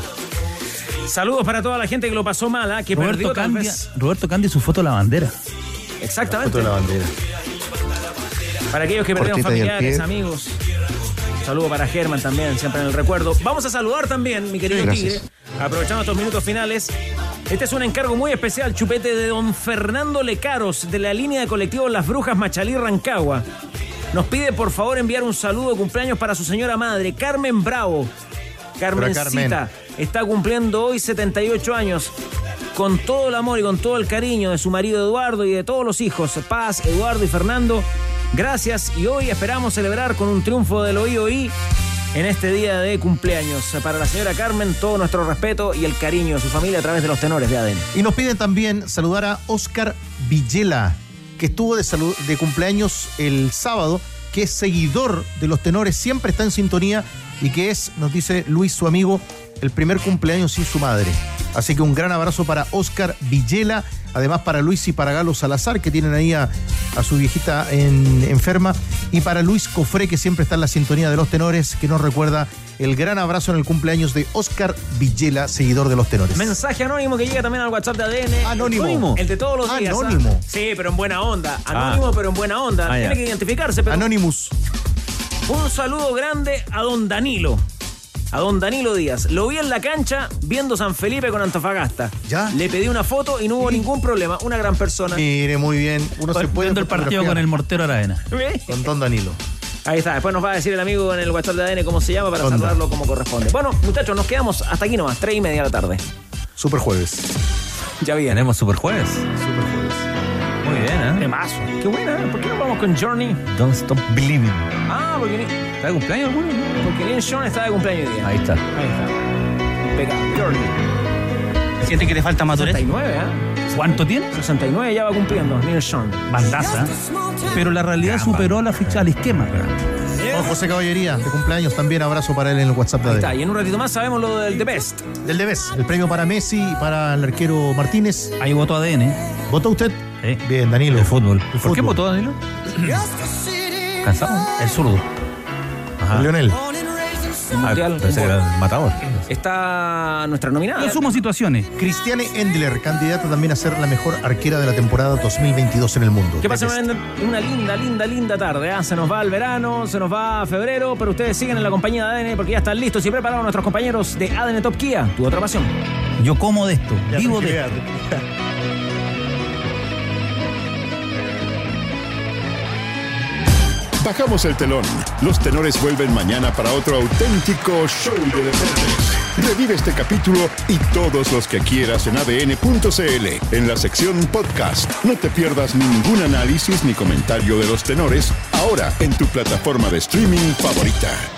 Saludos para toda la gente que lo pasó mal, ¿eh? Que Roberto perdió Candia, tal vez. Roberto Candia y su foto de la bandera. Exactamente. La foto de la bandera. Para aquellos que Cortita perdieron familiares, amigos. Un saludo para Germán también, siempre en el recuerdo. Vamos a saludar también, mi querido sí, Tigre. Aprovechando estos minutos finales. Este es un encargo muy especial, Chupete, de don Fernando Lecaros, de la línea de colectivo Las Brujas Machalí Rancagua. Nos pide por favor enviar un saludo de cumpleaños para su señora madre, Carmen Bravo. Carmencita está cumpliendo hoy setenta y ocho años. Con todo el amor y con todo el cariño de su marido Eduardo y de todos los hijos Paz, Eduardo y Fernando. Gracias y hoy esperamos celebrar con un triunfo del O I O I en este día de cumpleaños. Para la señora Carmen, todo nuestro respeto y el cariño de su familia a través de los tenores de A D N. Y nos piden también saludar a Oscar Villela, que estuvo de, salud, de cumpleaños el sábado, que es seguidor de los tenores, siempre está en sintonía y que es, nos dice Luis, su amigo, el primer cumpleaños sin su madre. Así que un gran abrazo para Oscar Villela, además para Luis y para Galo Salazar, que tienen ahí a, a su viejita en, enferma, y para Luis Cofré, que siempre está en la sintonía de los tenores, que nos recuerda el gran abrazo en el cumpleaños de Oscar Villela, seguidor de los tenores. Mensaje anónimo que llega también al WhatsApp de A D N. Anónimo. El de todos los días. Anónimo. ¿Ah? Sí, pero en buena onda. Anónimo, ah. pero en buena onda. Ah, Tiene yeah. que identificarse. Pero... Anonymous. Un saludo grande a don Danilo. A don Danilo Díaz. Lo vi en la cancha viendo San Felipe con Antofagasta. ¿Ya? Le pedí una foto y no hubo ningún problema. Una gran persona. Mire, muy bien. Uno se puede viendo el partido con el mortero Aravena. Con don Danilo. Ahí está. Después nos va a decir el amigo en el WhatsApp de A D N cómo se llama para Onda. Saludarlo como corresponde. Bueno, muchachos, nos quedamos hasta aquí nomás. Tres y media de la tarde. Super jueves. Ya bien. Tenemos super jueves. Super jueves. Muy bien, ¿eh? Temazo. Qué buena. ¿Por qué no vamos con Journey? Don't Stop Believing. Ah, porque ni... ¿Está de cumpleaños alguno? Porque Lin Sean está de cumpleaños hoy día. Ahí está. Ahí está. Impecable. Journey. ¿Sientes que te falta madurez? sesenta y nueve, ¿eh? ¿Cuánto tiene? sesenta y nueve ya va cumpliendo. Lin Sean. Bandaza. Pero la realidad Gamba. Superó la ficha al esquema. Oh, José Caballería, de cumpleaños también, abrazo para él en el WhatsApp de ahí está, y en un ratito más sabemos lo del The Best. Del The Best, el premio para Messi, para el arquero Martínez. Ahí votó A D N. ¿Votó usted? Sí. Bien, Danilo. El fútbol. El ¿Por fútbol. Qué votó Danilo? ¿Cansado? El zurdo. Ajá. Lionel. El mundial. Ah, era el matador. Está nuestra nominada. No sumo situaciones. Cristiane Endler, candidata también a ser la mejor arquera de la temporada dos mil veintidós en el mundo. ¿Qué pasa? Una linda, linda, linda tarde. ¿eh? Se nos va el verano, se nos va febrero, pero ustedes siguen en la compañía de A D N porque ya están listos y preparados nuestros compañeros de A D N Top Kia. Tu otra pasión. Yo como de esto, ya vivo de esto. Bajamos el telón. Los tenores vuelven mañana para otro auténtico show de deportes. Revive este capítulo y todos los que quieras en a d n punto c l en la sección podcast. No te pierdas ningún análisis ni comentario de los tenores ahora en tu plataforma de streaming favorita.